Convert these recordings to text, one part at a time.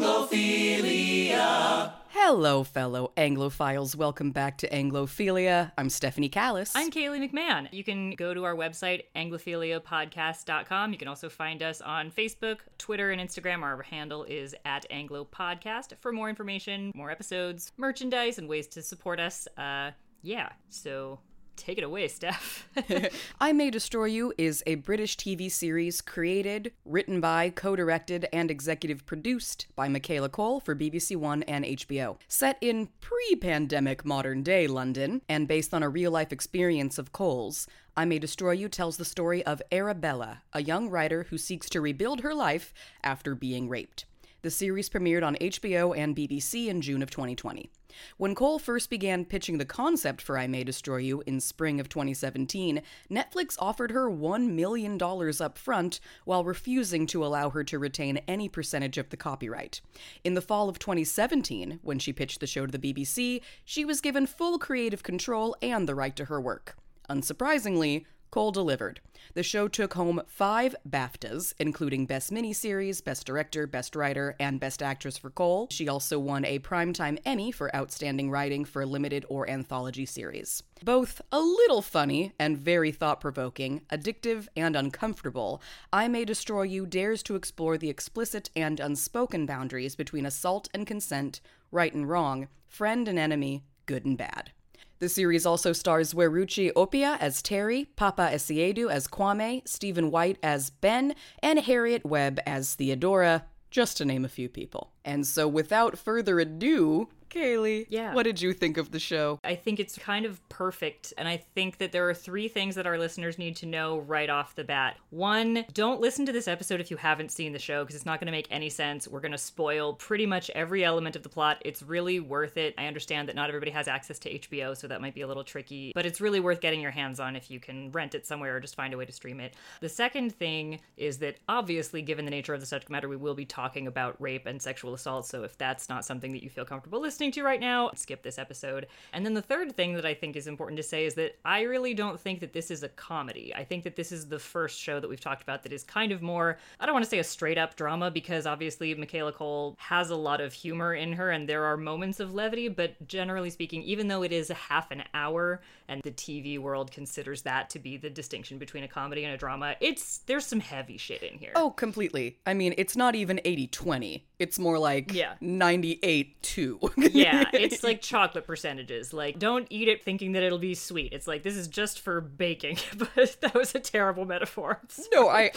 Anglophilia. Hello, fellow Anglophiles. Welcome back to Anglophilia. I'm Stephanie Callis. I'm Kaylee McMahon. You can go to our website, anglophiliapodcast.com. You can also find us on Facebook, Twitter, and Instagram. Our handle is @anglopodcast. For more information, more episodes, merchandise, and ways to support us, so... take it away, Steph. I May Destroy You is a British TV series created, written by, co-directed, and executive produced by Michaela Cole for BBC One and HBO. Set in pre-pandemic modern-day London and based on a real-life experience of Cole's, I May Destroy You tells the story of Arabella, a young writer who seeks to rebuild her life after being raped. The series premiered on HBO and BBC in June of 2020. When Cole first began pitching the concept for I May Destroy You in spring of 2017, Netflix offered her $1 million up front while refusing to allow her to retain any percentage of the copyright. In the fall of 2017, when she pitched the show to the BBC, she was given full creative control and the right to her work. Unsurprisingly, Cole delivered. The show took home 5 BAFTAs, including Best Miniseries, Best Director, Best Writer, and Best Actress for Cole. She also won a Primetime Emmy for Outstanding Writing for a Limited or Anthology Series. Both a little funny and very thought-provoking, addictive and uncomfortable, I May Destroy You dares to explore the explicit and unspoken boundaries between assault and consent, right and wrong, friend and enemy, good and bad. The series also stars Weruche Opia as Terry, Papa Esiedu as Kwame, Stephen White as Ben, and Harriet Webb as Theodora, just to name a few people. And so without further ado, Kaylee, what did you think of the show? I think it's kind of perfect, and I think that there are 3 things that our listeners need to know right off the bat. 1, don't listen to this episode if you haven't seen the show, because it's not going to make any sense. We're going to spoil pretty much every element of the plot. It's really worth it. I understand that not everybody has access to HBO, so that might be a little tricky, but it's really worth getting your hands on if you can rent it somewhere or just find a way to stream it. The second thing is that, obviously, given the nature of the subject matter, we will be talking about rape and sexual assault, so if that's not something that you feel comfortable listening to right now, skip this episode. And then the third thing that I think is important to say is that I really don't think that this is a comedy. I think that this is the first show that we've talked about that is kind of more, I don't want to say a straight up drama, because obviously Michaela Cole has a lot of humor in her and there are moments of levity, but generally speaking, even though it is a half an hour and the TV world considers that to be the distinction between a comedy and a drama, there's some heavy shit in here. Oh, completely. I mean, it's not even 80-20. It's more like 98-2. Yeah, it's like chocolate percentages. Like, don't eat it thinking that it'll be sweet. It's like, this is just for baking. But that was a terrible metaphor. No, I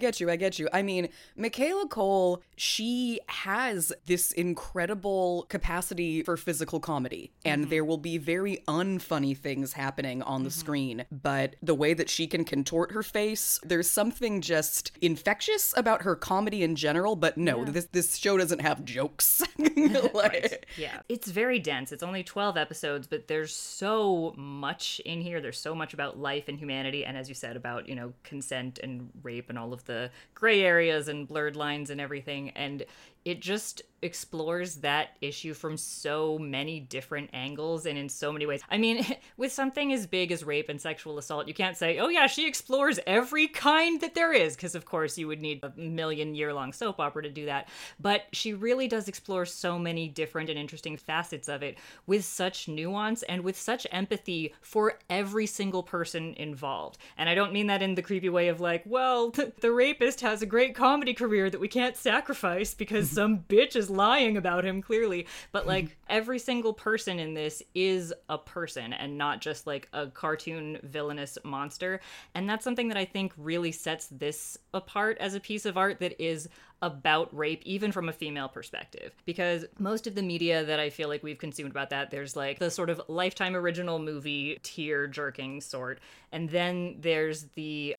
get you. I get you. I mean, Michaela Cole, she has this incredible capacity for physical comedy. And there will be very unfunny things happening on the screen. But the way that she can contort her face, there's something just infectious about her comedy in general. But no, this show doesn't have jokes. Like, right. Yeah. It's very dense. It's only 12 episodes, but there's so much in here. There's so much about life and humanity. And as you said, about, consent and rape and all of the gray areas and blurred lines and everything. And it just explores that issue from so many different angles and in so many ways. I mean, with something as big as rape and sexual assault, you can't say, oh yeah, she explores every kind that there is, because of course you would need a 1,000,000-year-long soap opera to do that. But she really does explore so many different and interesting facets of it with such nuance and with such empathy for every single person involved. And I don't mean that in the creepy way of like, well, the rapist has a great comedy career that we can't sacrifice because some bitch is lying about him, clearly. But like, every single person in this is a person and not just like a cartoon villainous monster. And that's something that I think really sets this apart as a piece of art that is about rape, even from a female perspective, because most of the media that I feel like we've consumed about that, there's like the sort of Lifetime original movie tear jerking sort, and then there's the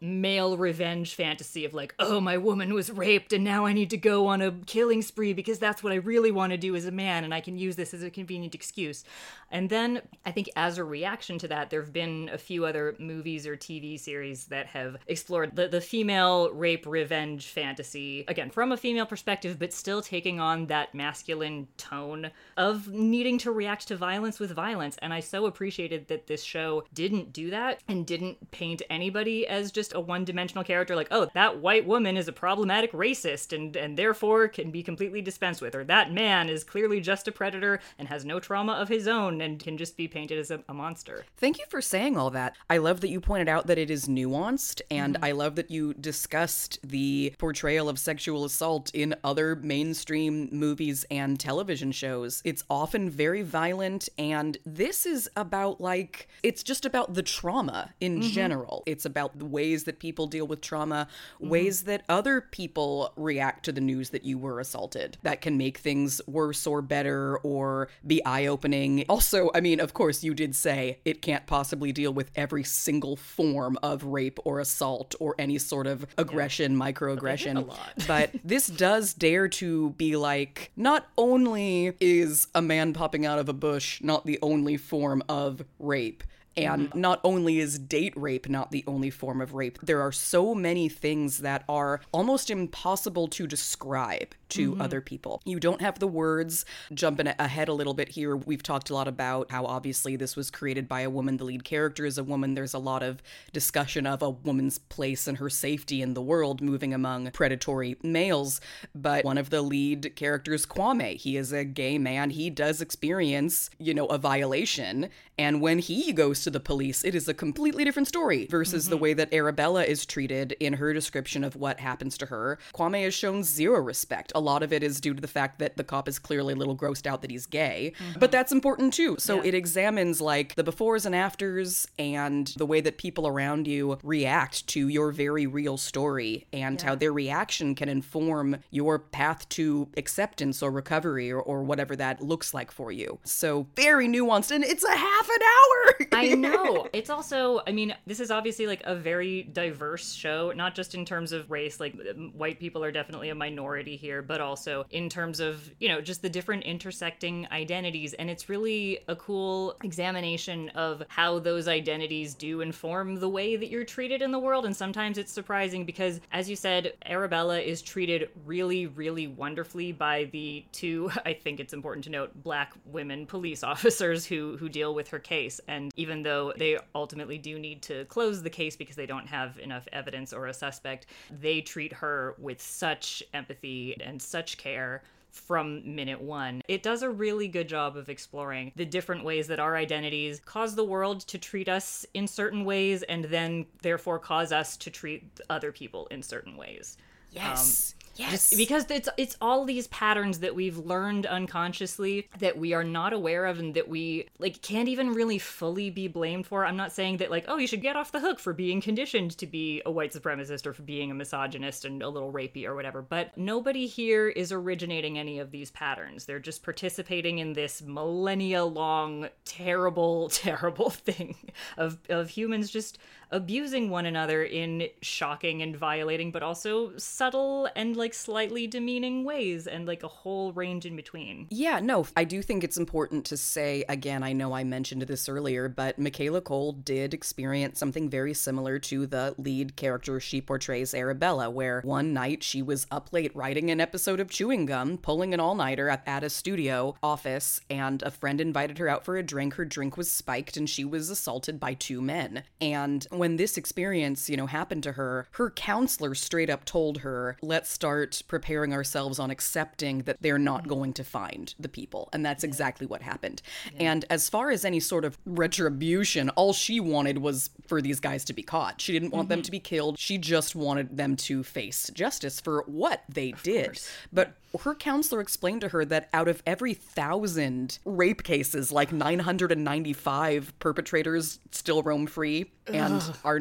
male revenge fantasy of like, oh, my woman was raped and now I need to go on a killing spree because that's what I really want to do as a man and I can use this as a convenient excuse. And then I think as a reaction to that, there have been a few other movies or TV series that have explored the female rape revenge fantasy again, from a female perspective, but still taking on that masculine tone of needing to react to violence with violence. And I so appreciated that this show didn't do that and didn't paint anybody as just a one-dimensional character, like, oh, that white woman is a problematic racist and therefore can be completely dispensed with, or that man is clearly just a predator and has no trauma of his own and can just be painted as a monster. Thank you for saying all that. I love that you pointed out that it is nuanced, and I love that you discussed the portrayal of sexual assault in other mainstream movies and television shows. It's often very violent, and this is about, like, it's just about the trauma in general. It's about the ways that people deal with trauma, ways that other people react to the news that you were assaulted. That can make things worse or better or be eye-opening. Also, I mean, of course, you did say it can't possibly deal with every single form of rape or assault or any sort of aggression, microaggression. But, this does dare to be like, not only is a man popping out of a bush not the only form of rape, and not only is date rape not the only form of rape, there are so many things that are almost impossible to describe to other people. You don't have the words. Jumping ahead a little bit here, we've talked a lot about how obviously this was created by a woman. The lead character is a woman. There's a lot of discussion of a woman's place and her safety in the world moving among predatory males. But one of the lead characters, Kwame, he is a gay man. He does experience, you know, a violation. And when he goes to the police, it is a completely different story versus the way that Arabella is treated in her description of what happens to her. Kwame is shown zero respect. A lot of it is due to the fact that the cop is clearly a little grossed out that he's gay, but that's important too. So it examines, like, the befores and afters and the way that people around you react to your very real story and how their reaction can inform your path to acceptance or recovery or whatever that looks like for you. So very nuanced, and it's a half an hour. I know. It's also, I mean, this is obviously like a very diverse show, not just in terms of race, like white people are definitely a minority here, but also in terms of, you know, just the different intersecting identities. And it's really a cool examination of how those identities do inform the way that you're treated in the world. And sometimes it's surprising because, as you said, Arabella is treated really, really wonderfully by the two, I think it's important to note, Black women police officers who deal with her case. And even though they ultimately do need to close the case because they don't have enough evidence or a suspect, they treat her with such empathy and such care from minute one. It does a really good job of exploring the different ways that our identities cause the world to treat us in certain ways and then therefore cause us to treat other people in certain ways. Yes. Yes. Because it's all these patterns that we've learned unconsciously that we are not aware of and that we, like, can't even really fully be blamed for. I'm not saying that, like, oh, you should get off the hook for being conditioned to be a white supremacist or for being a misogynist and a little rapey or whatever. But nobody here is originating any of these patterns. They're just participating in this millennia-long, terrible, terrible thing of humans just abusing one another in shocking and violating, but also subtle and, like, slightly demeaning ways, and, like, a whole range in between. Yeah, no, I do think it's important to say, again, I know I mentioned this earlier, but Michaela Cole did experience something very similar to the lead character she portrays, Arabella, where one night she was up late writing an episode of Chewing Gum, pulling an all-nighter at a studio office, and a friend invited her out for a drink. Her drink was spiked, and she was assaulted by two men. And when this experience, you know, happened to her, her counselor straight up told her, let's start preparing ourselves on accepting that they're not going to find the people. And that's exactly what happened. Yeah. And as far as any sort of retribution, all she wanted was for these guys to be caught. She didn't want them to be killed. She just wanted them to face justice for what they did. But her counselor explained to her that out of every 1,000 rape cases, like 995 perpetrators still roam free and are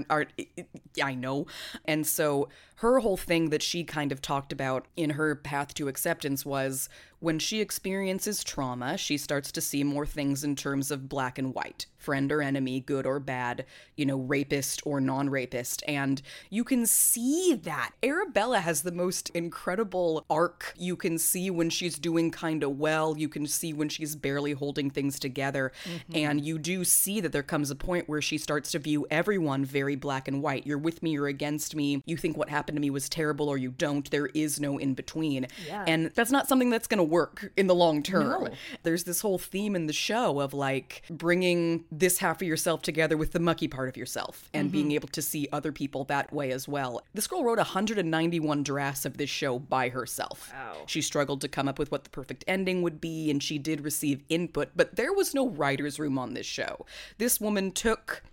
I know. And so her whole thing that she kind of talked about in her path to acceptance was, when she experiences trauma, she starts to see more things in terms of black and white, friend or enemy, good or bad, you know, rapist or non-rapist. And you can see that. Arabella has the most incredible arc you You can see when she's doing kind of well. You can see when she's barely holding things together. Mm-hmm. And you do see that there comes a point where she starts to view everyone very black and white. You're with me, you're against me. You think what happened to me was terrible or you don't. There is no in between. Yeah. And that's not something that's going to work in the long term. No. There's this whole theme in the show of like bringing this half of yourself together with the mucky part of yourself and mm-hmm. being able to see other people that way as well. This girl wrote 191 drafts of this show by herself. Wow. She struggled to come up with what the perfect ending would be, and she did receive input, but there was no writer's room on this show. This woman took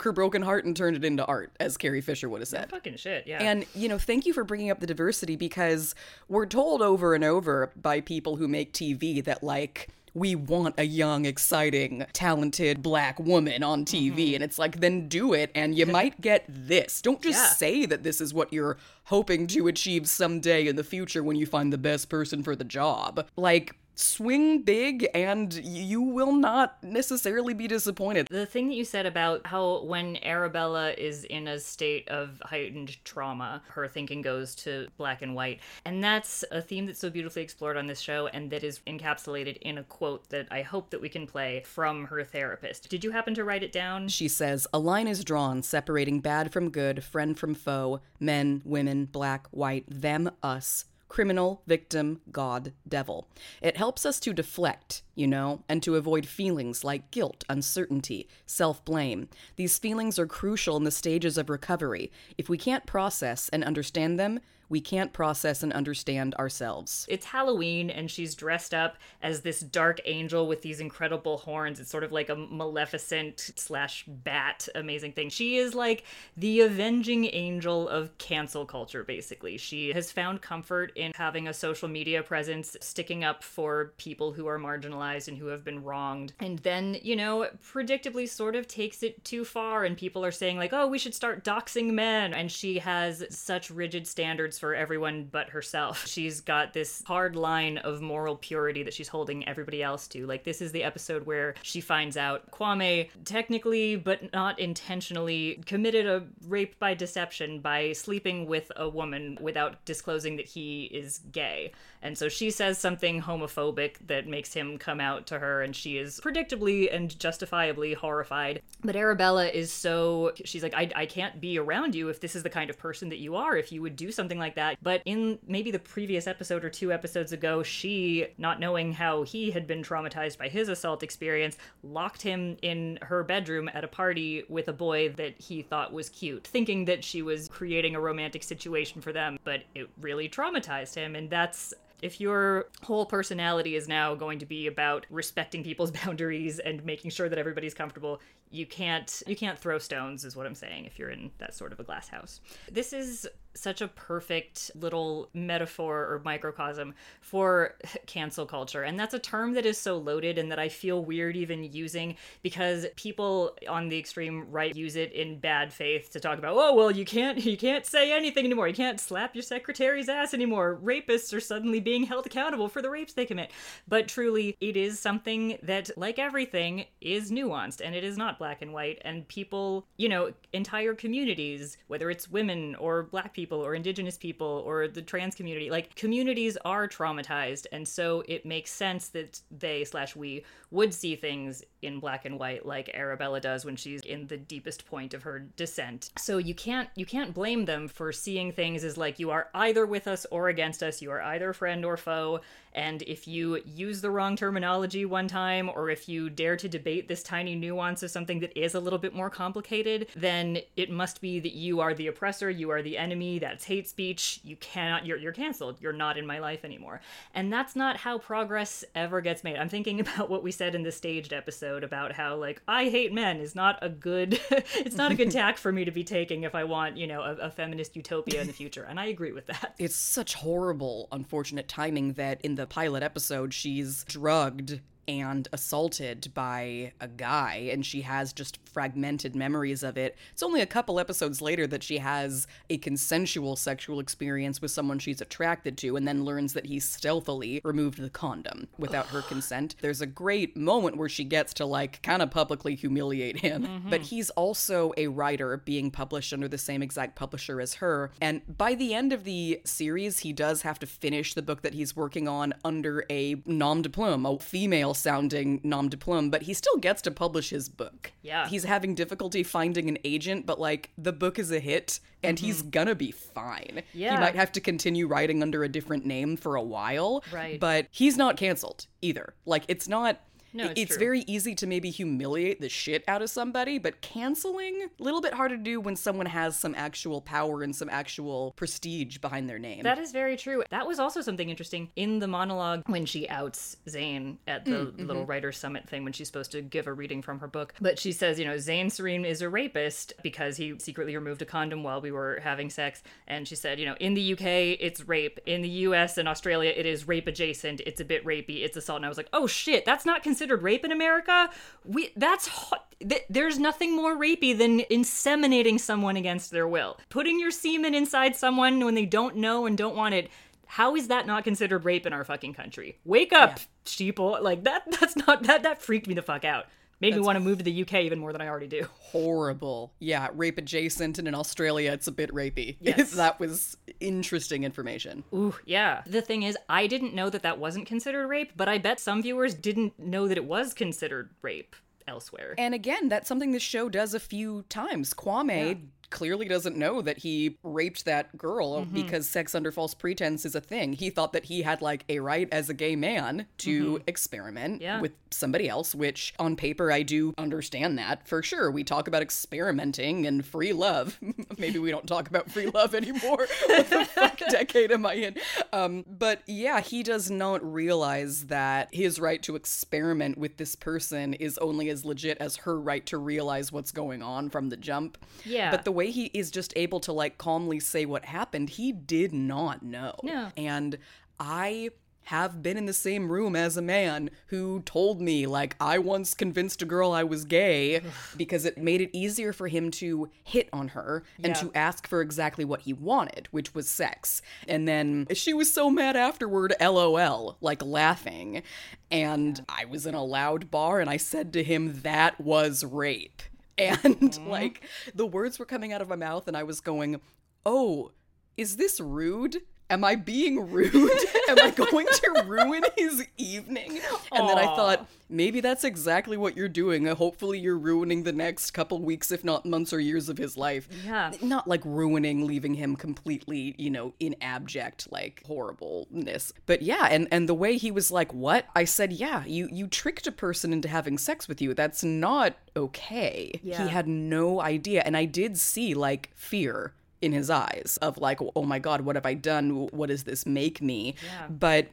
her broken heart and turned it into art, as Carrie Fisher would have said. No fucking shit, yeah. And, you know, thank you for bringing up the diversity, because we're told over and over by people who make TV that, like, we want a young, exciting, talented black woman on TV. Mm-hmm. And it's like, then do it and you might get this. Don't just say that this is what you're hoping to achieve someday in the future when you find the best person for the job. Like, swing big and you will not necessarily be disappointed. The thing that you said about how when Arabella is in a state of heightened trauma, her thinking goes to black and white. And that's a theme that's so beautifully explored on this show and that is encapsulated in a quote that I hope that we can play from her therapist. Did you happen to write it down? She says, "A line is drawn separating bad from good, friend from foe, men, women, black, white, them, us. Criminal, victim, God, devil. It helps us to deflect, you know, and to avoid feelings like guilt, uncertainty, self-blame. These feelings are crucial in the stages of recovery. If we can't process and understand them, we can't process and understand ourselves." It's Halloween, and she's dressed up as this dark angel with these incredible horns. It's sort of like a Maleficent / bat amazing thing. She is like the avenging angel of cancel culture, basically. She has found comfort in having a social media presence, sticking up for people who are marginalized and who have been wronged. And then, you know, predictably sort of takes it too far, and people are saying like, oh, we should start doxing men. And she has such rigid standards for everyone but herself. She's got this hard line of moral purity that she's holding everybody else to. Like, this is the episode where she finds out Kwame technically but not intentionally committed a rape by deception by sleeping with a woman without disclosing that he is gay. And so she says something homophobic that makes him come out to her, and she is predictably and justifiably horrified. But Arabella is so, she's like, I can't be around you if this is the kind of person that you are, if you would do something like that. But in maybe the previous episode or two episodes ago, she, not knowing how he had been traumatized by his assault experience, locked him in her bedroom at a party with a boy that he thought was cute, thinking that she was creating a romantic situation for them, but it really traumatized him. And that's, if your whole personality is now going to be about respecting people's boundaries and making sure that everybody's comfortable, you can't throw stones, is what I'm saying, if you're in that sort of a glass house. This is such a perfect little metaphor or microcosm for cancel culture. And that's a term that is so loaded and that I feel weird even using, because people on the extreme right use it in bad faith to talk about, oh, well, you can't say anything anymore. You can't slap your secretary's ass anymore. Rapists are suddenly being held accountable for the rapes they commit. But truly, it is something that, like everything, is nuanced and it is not black and white. And people, you know, entire communities, whether it's women or black people or indigenous people or the trans community, like, communities are traumatized, and so it makes sense that they / we would see things in black and white like Arabella does when she's in the deepest point of her descent. So you can't blame them for seeing things as like, you are either with us or against us, you are either friend or foe, and if you use the wrong terminology one time, or if you dare to debate this tiny nuance of something that is a little bit more complicated, then it must be that you are the oppressor, you are the enemy. That's hate speech. You cannot, you're canceled. You're not in my life anymore. And that's not how progress ever gets made. I'm thinking about what we said in the staged episode about how, like, I hate men is not a good, it's not a good tack for me to be taking if I want, you know, a feminist utopia in the future. And I agree with that. It's such horrible, unfortunate timing that in the pilot episode, she's drugged and assaulted by a guy, and she has just fragmented memories of it. It's only a couple episodes later that she has a consensual sexual experience with someone she's attracted to, and then learns that he stealthily removed the condom without her consent. There's a great moment where she gets to, like, kind of publicly humiliate him. Mm-hmm. But he's also a writer being published under the same exact publisher as her. And by the end of the series, he does have to finish the book that he's working on under a nom de plume, a female sounding nom de plume, but he still gets to publish his book. Yeah. He's having difficulty finding an agent, but like the book is a hit and he's gonna be fine. Yeah. He might have to continue writing under a different name for a while, right, but he's not canceled either. Like it's not... No, it's very easy to maybe humiliate the shit out of somebody, but canceling, a little bit harder to do when someone has some actual power and some actual prestige behind their name. That is very true. That was also something interesting in the monologue when she outs Zane at the little writer's summit thing when she's supposed to give a reading from her book. But she says, you know, Zane Serene is a rapist because he secretly removed a condom while we were having sex. And she said, you know, in the UK, it's rape. In the US and Australia, it is rape adjacent. It's a bit rapey. It's assault. And I was like, oh shit, that's not considered rape in America? That's hot. There's nothing more rapey than inseminating someone against their will. Putting your semen inside someone when they don't know and don't want it. How is that not considered rape in our fucking country? Wake up, sheeple. Like that freaked me the fuck out. Made me want to move to the UK even more than I already do. Horrible. Yeah, rape adjacent, and in Australia, it's a bit rapey. Yes. That was interesting information. Ooh, yeah. The thing is, I didn't know that that wasn't considered rape, but I bet some viewers didn't know that it was considered rape elsewhere. And again, that's something this show does a few times. Kwame clearly doesn't know that he raped that girl because sex under false pretense is a thing. He thought that he had like a right as a gay man to experiment with somebody else, which on paper I do understand that for sure. We talk about experimenting and free love. Maybe we don't talk about free love anymore. What the fuck decade am I in? But yeah, he does not realize that his right to experiment with this person is only as legit as her right to realize what's going on from the jump. Yeah. But the way he is just able to like calmly say what happened, he did not know. No. And I have been in the same room as a man who told me, like, I once convinced a girl I was gay because it made it easier for him to hit on her and to ask for exactly what he wanted, which was sex. And then she was so mad afterward, LOL, like laughing. And I was in a loud bar and I said to him, that was rape. And like the words were coming out of my mouth and I was going, oh, is this rude? Am I being rude? Am I going to ruin his evening? And then I thought, maybe that's exactly what you're doing. Hopefully you're ruining the next couple weeks, if not months or years of his life. Yeah. Not like ruining, leaving him completely, you know, in abject, like horribleness. But yeah, and the way he was like, what? I said, yeah, you tricked a person into having sex with you. That's not okay. Yeah. He had no idea. And I did see like fear in his eyes of like, oh my God, what have I done? What does this make me? Yeah. But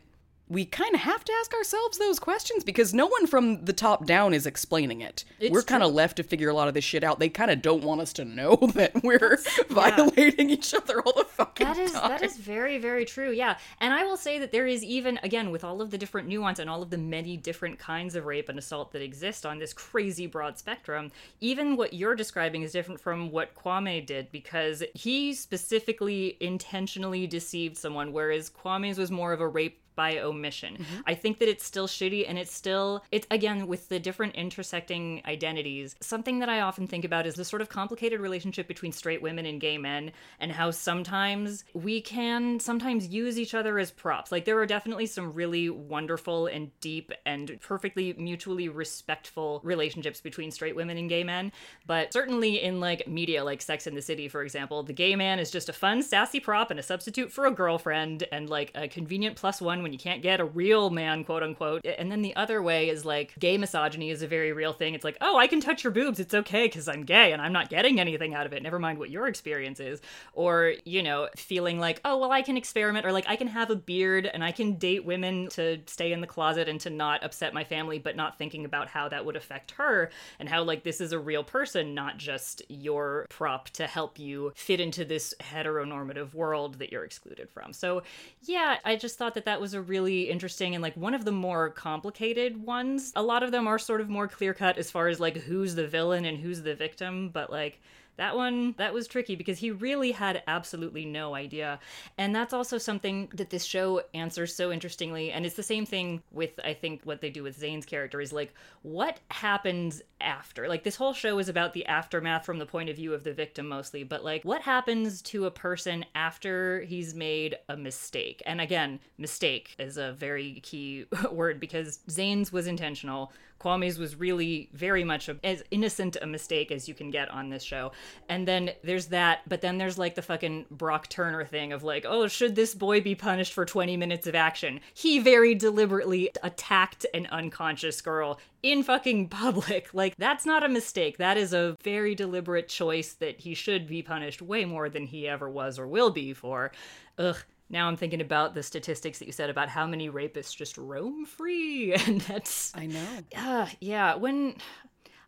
we kind of have to ask ourselves those questions because no one from the top down is explaining it. We're kind of left to figure a lot of this shit out. They kind of don't want us to know that we're violating each other all the fucking time. That is very, very true. Yeah. And I will say that there is even, again, with all of the different nuance and all of the many different kinds of rape and assault that exist on this crazy broad spectrum, even what you're describing is different from what Kwame did because he specifically intentionally deceived someone, whereas Kwame's was more of a rape by omission. Mm-hmm. I think that it's still shitty and it's again, with the different intersecting identities, something that I often think about is the sort of complicated relationship between straight women and gay men and how sometimes we can sometimes use each other as props. Like there are definitely some really wonderful and deep and perfectly mutually respectful relationships between straight women and gay men. But certainly in like media, like Sex and the City, for example, the gay man is just a fun, sassy prop and a substitute for a girlfriend and like a convenient plus one when you can't get a real man, quote unquote. And then the other way is like gay misogyny is a very real thing. It's like, oh, I can touch your boobs. It's okay because I'm gay and I'm not getting anything out of it. Never mind what your experience is. Or, you know, feeling like, oh, well, I can experiment or like I can have a beard and I can date women to stay in the closet and to not upset my family, but not thinking about how that would affect her and how like this is a real person, not just your prop to help you fit into this heteronormative world that you're excluded from. So yeah, I just thought that was was a really interesting and like one of the more complicated ones. A lot of them are sort of more clear cut as far as like who's the villain and who's the victim, but like that one, that was tricky because he really had absolutely no idea. And that's also something that this show answers so interestingly. And it's the same thing with, I think, what they do with Zane's character is like, what happens after? Like, this whole show is about the aftermath from the point of view of the victim mostly, but like, what happens to a person after he's made a mistake? And again, mistake is a very key word because Zane's was intentional. Kwame's was really very much as innocent a mistake as you can get on this show. And then there's that, but then there's like the fucking Brock Turner thing of like, oh, should this boy be punished for 20 minutes of action? He very deliberately attacked an unconscious girl in fucking public. Like, that's not a mistake. That is a very deliberate choice that he should be punished way more than he ever was or will be for. Ugh. Now I'm thinking about the statistics that you said about how many rapists just roam free. And that's... I know. Yeah. When...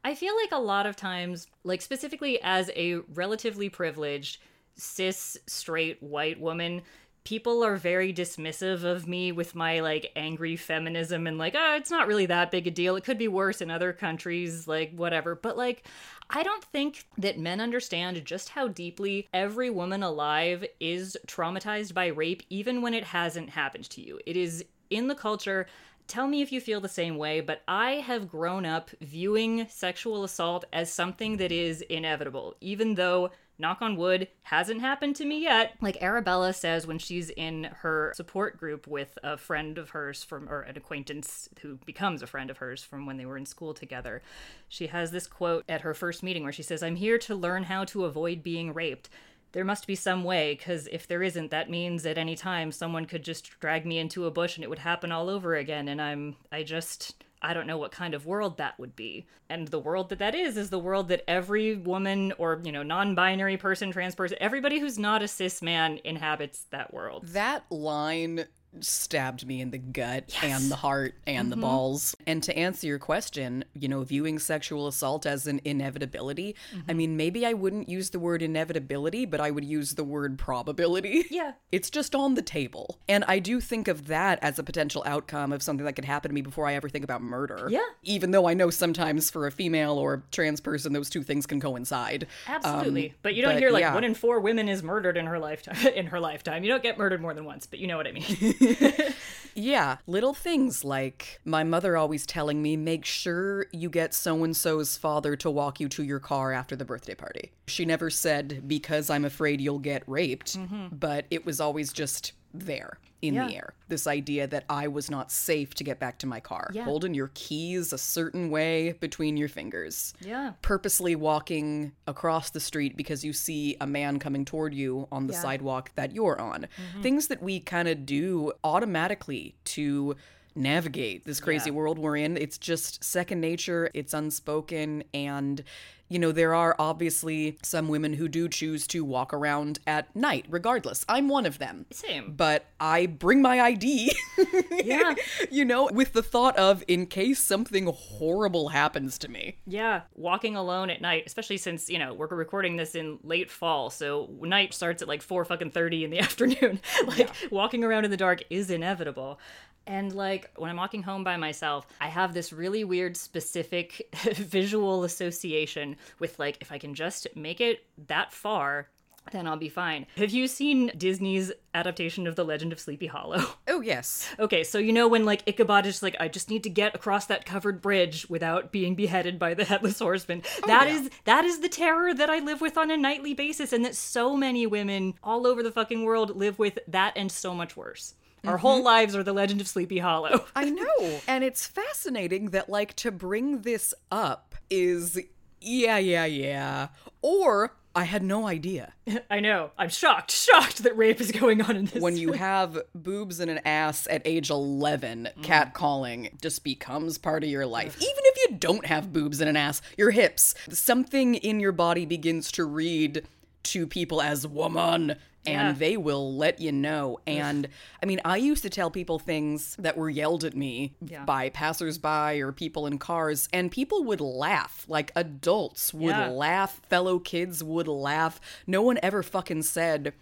I feel like a lot of times, like specifically as a relatively privileged, cis, straight, white woman, people are very dismissive of me with my like angry feminism and like, oh, it's not really that big a deal. It could be worse in other countries, like whatever. But like, I don't think that men understand just how deeply every woman alive is traumatized by rape, even when it hasn't happened to you. It is in the culture. Tell me if you feel the same way, but I have grown up viewing sexual assault as something that is inevitable, even though, knock on wood, hasn't happened to me yet. Like Arabella says when she's in her support group with a friend of hers from, or an acquaintance who becomes a friend of hers from when they were in school together, she has this quote at her first meeting where she says, "I'm here to learn how to avoid being raped. There must be some way, because if there isn't, that means at any time someone could just drag me into a bush and it would happen all over again. And I don't know what kind of world that would be." And the world that is the world that every woman or, non-binary person, trans person, everybody who's not a cis man inhabits that world. That line stabbed me in the gut and the heart and the balls. And to answer your question, viewing sexual assault as an inevitability, I mean, maybe I wouldn't use the word inevitability, but I would use the word probability. Yeah. It's just on the table. And I do think of that as a potential outcome of something that could happen to me before I ever think about murder. Yeah. Even though I know sometimes for a female or trans person, those two things can coincide. Absolutely. But you don't hear like one in four women is murdered in her lifetime. You don't get murdered more than once, but you know what I mean. Yeah, little things like my mother always telling me, make sure you get so-and-so's father to walk you to your car after the birthday party. She never said, because I'm afraid you'll get raped, but it was always just there in the air. This idea that I was not safe to get back to my car. Yeah. Holding your keys a certain way between your fingers. Yeah. Purposely walking across the street because you see a man coming toward you on the sidewalk that you're on. Things that we kind of do automatically to navigate this crazy world we're in. It's just second nature. It's unspoken. And there are obviously some women who do choose to walk around at night, regardless. I'm one of them. Same. But I bring my ID, with the thought of, in case something horrible happens to me. Yeah, walking alone at night, especially since, we're recording this in late fall, so night starts at like 4:30 in the afternoon. Walking around in the dark is inevitable. And like, when I'm walking home by myself, I have this really weird specific visual association with like, if I can just make it that far, then I'll be fine. Have you seen Disney's adaptation of The Legend of Sleepy Hollow? Oh, yes. Okay, so when like Ichabod is like, I just need to get across that covered bridge without being beheaded by the headless horseman. Oh, that is the terror that I live with on a nightly basis, and that so many women all over the fucking world live with that and so much worse. Our whole lives are The Legend of Sleepy Hollow. I know. And it's fascinating that like, to bring this up is... Yeah. Or I had no idea. I know. I'm shocked that rape is going on in this. When you have boobs and an ass at age 11, catcalling just becomes part of your life. Even if you don't have boobs and an ass, your hips, something in your body begins to read to people as woman. And they will let you know. And I mean, I used to tell people things that were yelled at me by passersby or people in cars, and people would laugh. Like, adults would laugh. Fellow kids would laugh. No one ever fucking said,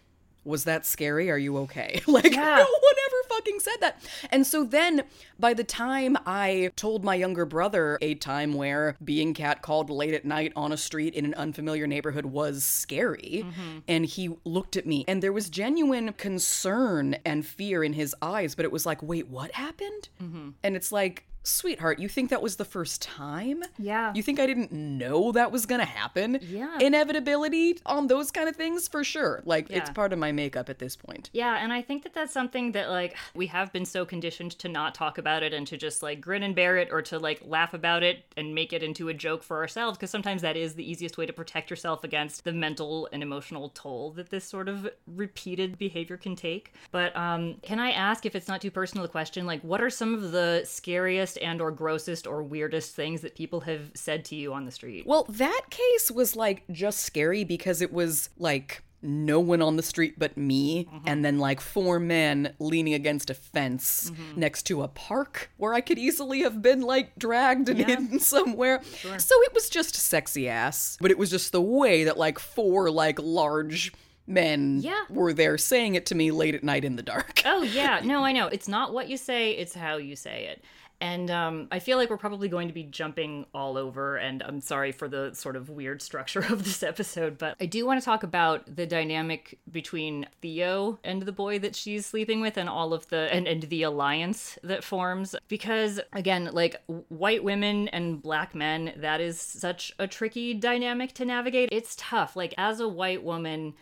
was that scary? Are you okay? Like, yeah. No one ever fucking said that. And so then by the time I told my younger brother a time where being catcalled late at night on a street in an unfamiliar neighborhood was scary, mm-hmm. and he looked at me and there was genuine concern and fear in his eyes, but it was like, wait, what happened? Mm-hmm. And it's like, sweetheart, you think that was the first time? Yeah. You think I didn't know that was gonna happen? Yeah. Inevitability on those kind of things, for sure. Like, yeah. It's part of my makeup at this point. Yeah, and I think that that's something that, like, we have been so conditioned to not talk about it and to just, like, grin and bear it or to, like, laugh about it and make it into a joke for ourselves, because sometimes that is the easiest way to protect yourself against the mental and emotional toll that this sort of repeated behavior can take. But can I ask, if it's not too personal a question, like, what are some of the scariest and or grossest or weirdest things that people have said to you on the street? Well, that case was like just scary because it was like no one on the street but me, mm-hmm. and then like four men leaning against a fence mm-hmm. next to a park where I could easily have been like dragged and yeah. hidden somewhere. Sure. So it was just sexy ass, but it was just the way that like four like large men yeah. were there saying it to me late at night in the dark. Oh yeah, no, I know. It's not what you say, it's how you say it. And I feel like we're probably going to be jumping all over, and I'm sorry for the sort of weird structure of this episode, but I do want to talk about the dynamic between Theo and the boy that she's sleeping with and all of the, and the alliance that forms. Because again, like white women and black men, that is such a tricky dynamic to navigate. It's tough. Like as a white woman,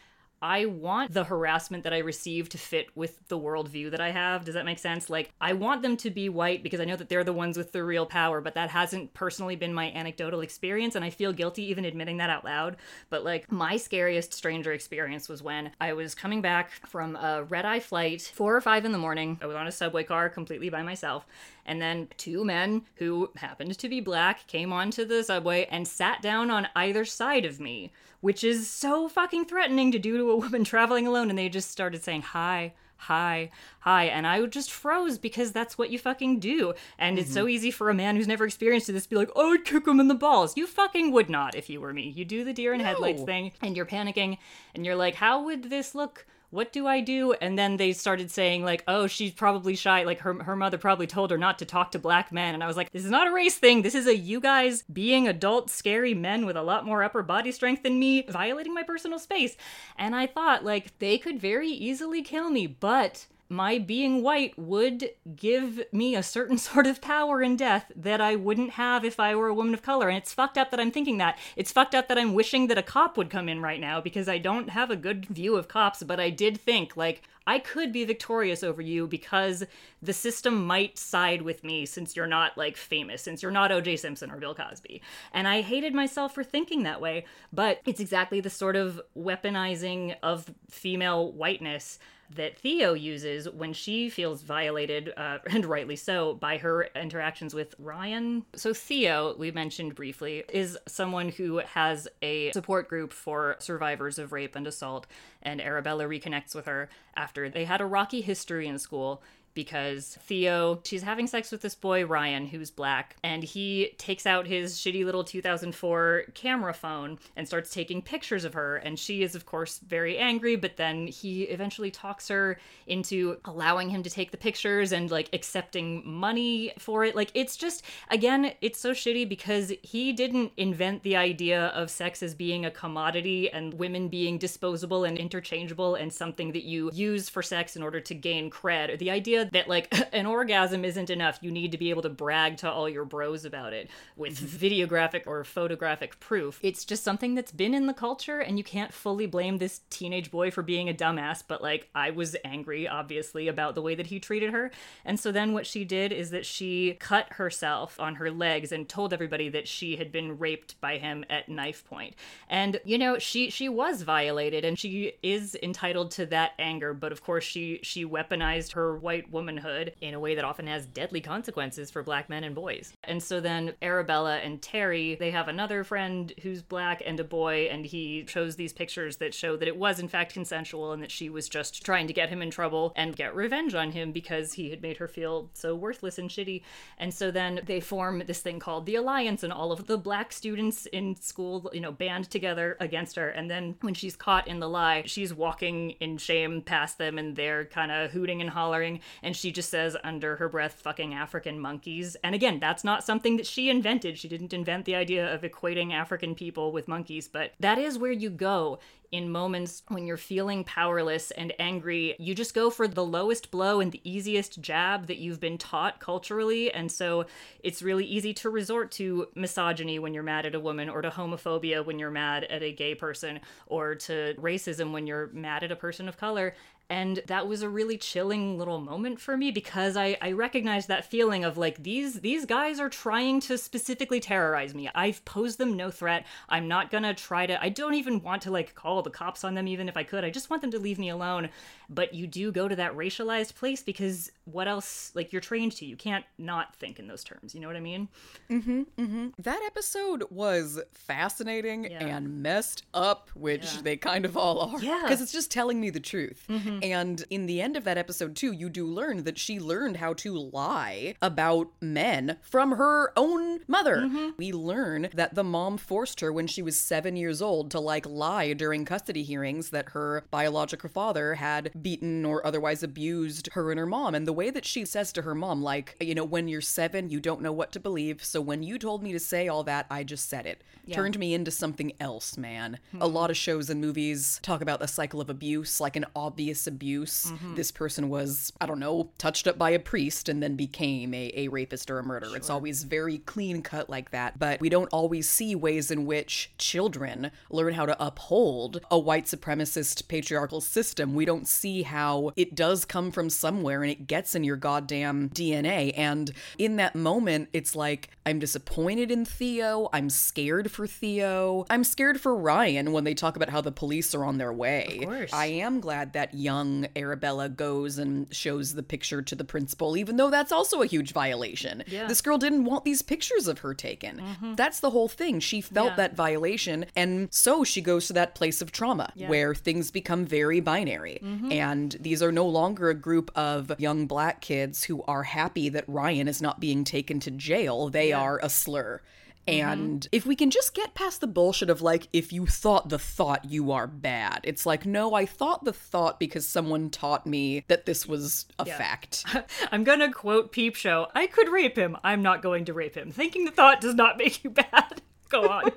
I want the harassment that I receive to fit with the worldview that I have. Does that make sense? Like, I want them to be white because I know that they're the ones with the real power, but that hasn't personally been my anecdotal experience, and I feel guilty even admitting that out loud. But, like, my scariest stranger experience was when I was coming back from a red-eye flight, 4 or 5 in the morning. I was on a subway car completely by myself. And then 2 men who happened to be black came onto the subway and sat down on either side of me, which is so fucking threatening to do to a woman traveling alone. And they just started saying, hi, hi, hi. And I just froze because that's what you fucking do. And mm-hmm. it's so easy for a man who's never experienced this to be like, oh, I'd kick him in the balls. You fucking would not if you were me. You do the deer in headlights thing and you're panicking and you're like, how would this look? What do I do? And then they started saying like, oh, she's probably shy. Like her mother probably told her not to talk to black men. And I was like, this is not a race thing. This is a you guys being adult, scary men with a lot more upper body strength than me violating my personal space. And I thought like they could very easily kill me, but my being white would give me a certain sort of power in death that I wouldn't have if I were a woman of color. And it's fucked up that I'm thinking that. It's fucked up that I'm wishing that a cop would come in right now because I don't have a good view of cops, but I did think, like, I could be victorious over you because the system might side with me since you're not, like, famous, since you're not O.J. Simpson or Bill Cosby. And I hated myself for thinking that way, but it's exactly the sort of weaponizing of female whiteness that Theo uses when she feels violated, and rightly so, by her interactions with Ryan. So Theo, we mentioned briefly, is someone who has a support group for survivors of rape and assault, and Arabella reconnects with her after they had a rocky history in school because Theo, she's having sex with this boy, Ryan, who's black, and he takes out his shitty little 2004 camera phone and starts taking pictures of her. And she is, of course, very angry, but then he eventually talks her into allowing him to take the pictures and, like, accepting money for it. Like, it's just, again, it's so shitty because he didn't invent the idea of sex as being a commodity and women being disposable and interchangeable and something that you use for sex in order to gain cred. Or the idea that, like, an orgasm isn't enough. You need to be able to brag to all your bros about it with videographic or photographic proof. It's just something that's been in the culture, and you can't fully blame this teenage boy for being a dumbass, but, like, I was angry, obviously, about the way that he treated her. And so then what she did is that she cut herself on her legs and told everybody that she had been raped by him at knife point. And, you know, she was violated, and she is entitled to that anger, but of course she weaponized her white womanhood in a way that often has deadly consequences for black men and boys. And so then Arabella and Terry, they have another friend who's black and a boy, and he shows these pictures that show that it was in fact consensual and that she was just trying to get him in trouble and get revenge on him because he had made her feel so worthless and shitty. And so then they form this thing called the Alliance, and all of the black students in school, you know, band together against her. And then when she's caught in the lie, she's walking in shame past them and they're kind of hooting and hollering, and she just says under her breath, "fucking African monkeys." And again, that's not something that she invented. She didn't invent the idea of equating African people with monkeys, but that is where you go in moments when you're feeling powerless and angry. You just go for the lowest blow and the easiest jab that you've been taught culturally. And so it's really easy to resort to misogyny when you're mad at a woman, or to homophobia when you're mad at a gay person, or to racism when you're mad at a person of color. And that was a really chilling little moment for me, because I recognized that feeling of like, these guys are trying to specifically terrorize me. I've posed them no threat. I'm not gonna try to, I don't even want to like call the cops on them even if I could. I just want them to leave me alone. But you do go to that racialized place because what else, like, you're trained to. You can't not think in those terms. You know what I mean? Mm-hmm, mm-hmm. That episode was fascinating and messed up, which they kind of all are. Yeah. Because it's just telling me the truth. Mm-hmm. And in the end of that episode, too, you do learn that she learned how to lie about men from her own mother. Mm-hmm. We learn that the mom forced her when she was 7 years old to, like, lie during custody hearings that her biological father had beaten or otherwise abused her and her mom. And the way that she says to her mom, like, you know, when you're 7, you don't know what to believe. So when you told me to say all that, I just said it. Yeah. Turned me into something else, man. Mm-hmm. A lot of shows and movies talk about the cycle of abuse, like an obvious abuse. Mm-hmm. This person was, I don't know, touched up by a priest and then became a rapist or a murderer. Sure. It's always very clean cut like that, but we don't always see ways in which children learn how to uphold a white supremacist patriarchal system. We don't see how it does come from somewhere and it gets in your goddamn DNA. And in that moment, it's like, I'm disappointed in Theo. I'm scared for Theo. I'm scared for Ryan when they talk about how the police are on their way. Of course. I am glad that young Arabella goes and shows the picture to the principal, even though that's also a huge violation. Yeah. This girl didn't want these pictures of her taken. Mm-hmm. That's the whole thing. She felt that violation, and so she goes to that place of trauma where things become very binary. Mm-hmm. And these are no longer a group of young black kids who are happy that Ryan is not being taken to jail. They are a slur. And if we can just get past the bullshit of like, if you thought the thought, you are bad. It's like, no, I thought the thought because someone taught me that this was a fact. I'm going to quote Peep Show. I could rape him. I'm not going to rape him. Thinking the thought does not make you bad. Go on.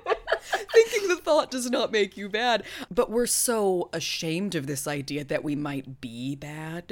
Thinking the thought does not make you bad. But we're so ashamed of this idea that we might be bad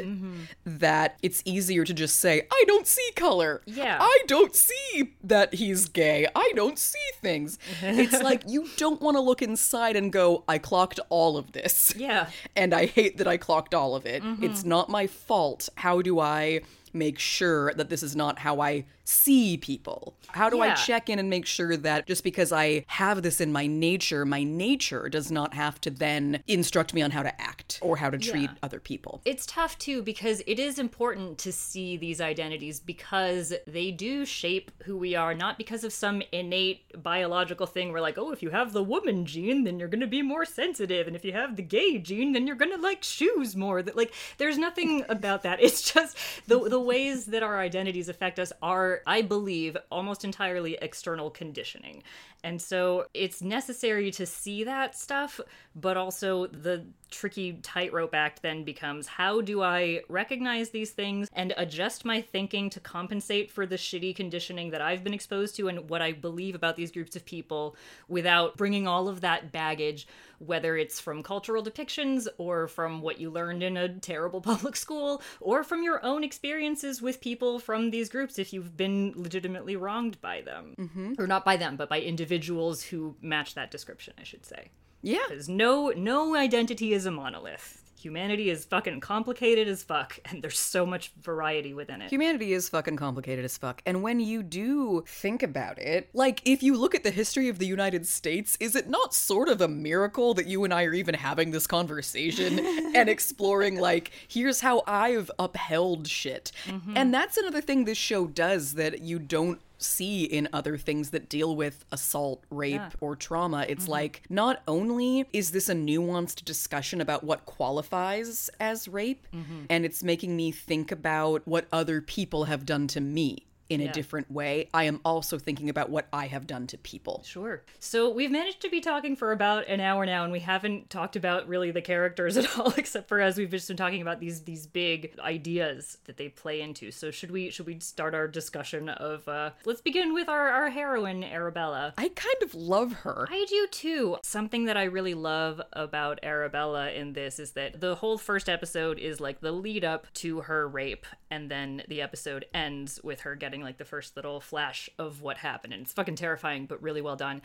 that it's easier to just say, I don't see color. Yeah. I don't see that he's gay. I don't see things. It's like, you don't want to look inside and go, I clocked all of this. Yeah. And I hate that I clocked all of it. Mm-hmm. It's not my fault. How do I make sure that this is not how I see people? How do I check in and make sure that just because I have this in my nature does not have to then instruct me on how to act or how to treat other people? It's tough too, because it is important to see these identities because they do shape who we are, not because of some innate biological thing where like, oh, if you have the woman gene, then you're going to be more sensitive. And if you have the gay gene, then you're going to like shoes more. That like, there's nothing about that. It's just the ways that our identities affect us are, I believe, almost entirely external conditioning. And so it's necessary to see that stuff, but also the tricky tightrope act then becomes, how do I recognize these things and adjust my thinking to compensate for the shitty conditioning that I've been exposed to and what I believe about these groups of people without bringing all of that baggage, whether it's from cultural depictions or from what you learned in a terrible public school or from your own experiences with people from these groups if you've been legitimately wronged by them. Mm-hmm. Or not by them, but by individuals who match that description, I should say. Yeah. Because no identity is a monolith. humanity is fucking complicated as fuck, and there's so much variety within it. Humanity is fucking complicated as fuck. And when you do think about it, like, if you look at the history of the United States, is it not sort of a miracle that you and I are even having this conversation and exploring, like, here's how I've upheld shit. Mm-hmm. And that's another thing this show does that you don't see in other things that deal with assault, rape, or trauma. It's like, not only is this a nuanced discussion about what qualifies as rape, and it's making me think about what other people have done to me in a different way, I am also thinking about what I have done to people. Sure. So we've managed to be talking for about an hour now, and we haven't talked about really the characters at all, except for as we've just been talking about these big ideas that they play into. So should we start our discussion of, let's begin with our heroine, Arabella. I kind of love her. I do too. Something that I really love about Arabella in this is that the whole first episode is like the lead up to her rape, and then the episode ends with her getting like the first little flash of what happened, and it's fucking terrifying but really well done.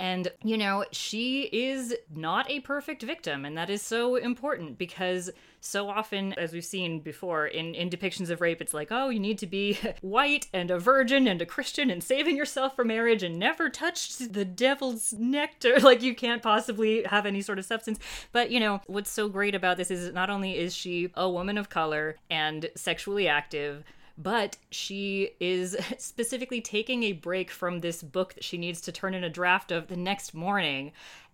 And, you know, she is not a perfect victim, and that is so important, because so often, as we've seen before, in depictions of rape, it's like, oh, you need to be white and a virgin and a Christian and saving yourself for marriage and never touched the devil's nectar. Like, you can't possibly have any sort of substance. But, you know, what's so great about this is not only is she a woman of color and sexually active, but she is specifically taking a break from this book that she needs to turn in a draft of the next morning.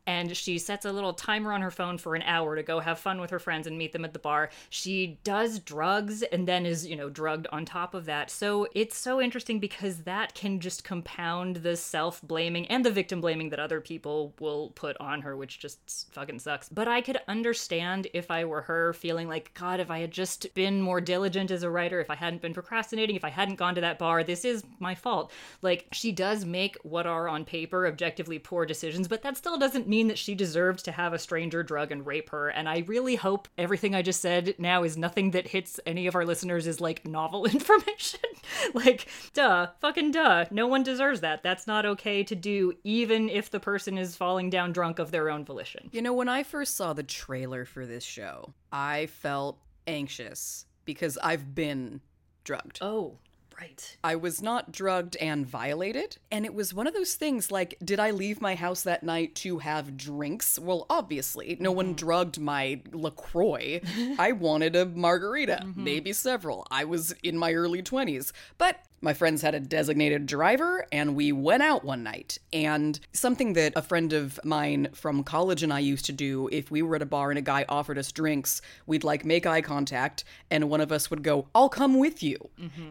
And she sets a little timer on her phone for an hour to go have fun with her friends and meet them at the bar. She does drugs and then is, you know, drugged on top of that. So it's so interesting because that can just compound the self-blaming and the victim-blaming that other people will put on her, which just fucking sucks. But I could understand, if I were her, feeling like, God, if I had just been more diligent as a writer, if I hadn't been procrastinating, if I hadn't gone to that bar, this is my fault. Like, she does make what are on paper objectively poor decisions, but that still doesn't mean that she deserved to have a stranger drug and rape her. And I really hope everything I just said now is nothing that hits any of our listeners is like novel information. Like, duh, fucking duh. No one deserves that. That's not okay to do, even if the person is falling down drunk of their own volition. You know, when I first saw the trailer for this show, I felt anxious because I've been drugged. Oh, right. I was not drugged and violated. And it was one of those things like, did I leave my house that night to have drinks? Well, obviously, no one drugged my LaCroix. I wanted a margarita, maybe several. I was in my early 20s. But my friends had a designated driver, and we went out one night. And something that a friend of mine from college and I used to do, if we were at a bar and a guy offered us drinks, we'd like make eye contact, and one of us would go, I'll come with you.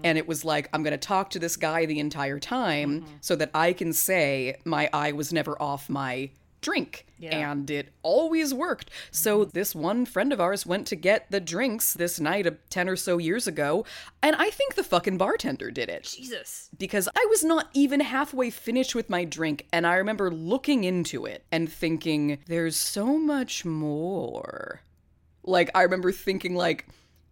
And it was like, I'm going to talk to this guy the entire time so that I can say my eye was never off my drink. Yeah. And it always worked. So this one friend of ours went to get the drinks this night 10 or so years ago, and I think the fucking bartender did it. Jesus. Because I was not even halfway finished with my drink, and I remember looking into it and thinking, there's so much more. Like, I remember thinking, like,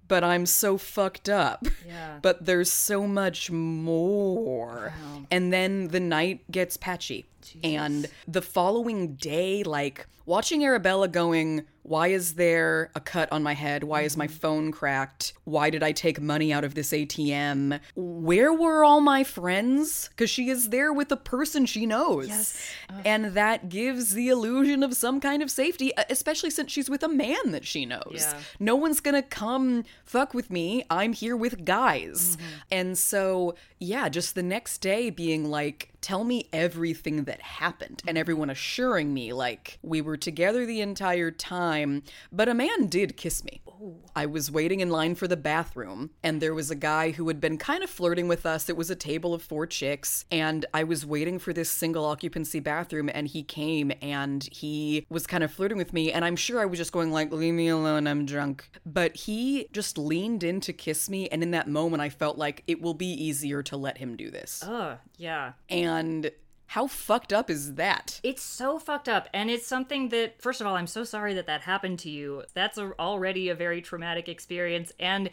but I'm so fucked up. Yeah. But there's so much more. Wow. And then the night gets patchy. Jesus. And the following day, like, watching Arabella going, why is there a cut on my head? Why is my phone cracked? Why did I take money out of this ATM? Where were all my friends? Because she is there with a person she knows. Yes. And that gives the illusion of some kind of safety, especially since she's with a man that she knows. Yeah. No one's going to come fuck with me. I'm here with guys. And so, yeah, just the next day being like, tell me everything that happened, and everyone assuring me, like, we were together the entire time, but a man did kiss me. Ooh. I was waiting in line for the bathroom, and there was a guy who had been kind of flirting with us. It was a table of four chicks, and I was waiting for this single occupancy bathroom, and he came, and he was kind of flirting with me, and I'm sure I was just going like, leave me alone, I'm drunk. But he just leaned in to kiss me, and in that moment, I felt like it will be easier to let him do this. Oh, yeah. And how fucked up is that? It's so fucked up. And it's something that, first of all, I'm so sorry that happened to you. That's already a very traumatic experience. And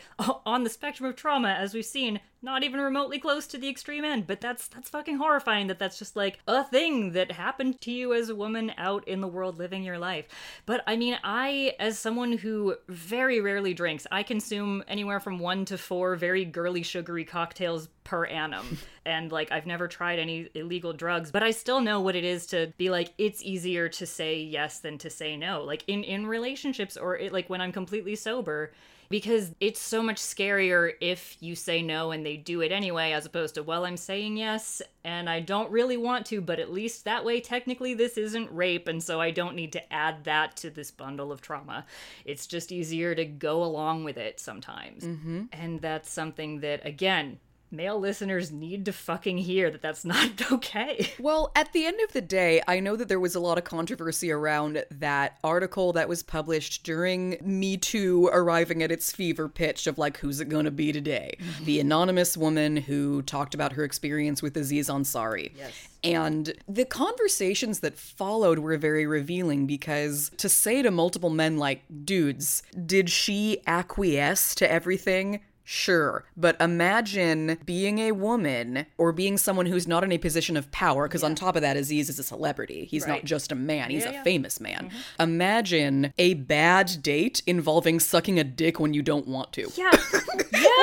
on the spectrum of trauma, as we've seen, not even remotely close to the extreme end, but that's fucking horrifying that that's just like a thing that happened to you as a woman out in the world living your life. But I mean, I, as someone who very rarely drinks, I consume anywhere from 1 to 4 very girly, sugary cocktails per annum. And like, I've never tried any illegal drugs, but I still know what it is to be like, it's easier to say yes than to say no. Like in relationships or it, like when I'm completely sober, because it's so much scarier if you say no and they do it anyway, as opposed to, well, I'm saying yes and I don't really want to, but at least that way, technically this isn't rape, and so I don't need to add that to this bundle of trauma. It's just easier to go along with it sometimes. Mm-hmm. And that's something that, again, male listeners need to fucking hear that that's not okay. Well, at the end of the day, I know that there was a lot of controversy around that article that was published during Me Too arriving at its fever pitch of like, who's it gonna be today? The anonymous woman who talked about her experience with Aziz Ansari. Yes. And the conversations that followed were very revealing, because to say to multiple men like, dudes, did she acquiesce to everything? Sure, but imagine being a woman or being someone who's not in a position of power, because on top of that, Aziz is a celebrity. He's not just a man. He's a famous man. Mm-hmm. Imagine a bad date involving sucking a dick when you don't want to. Yeah.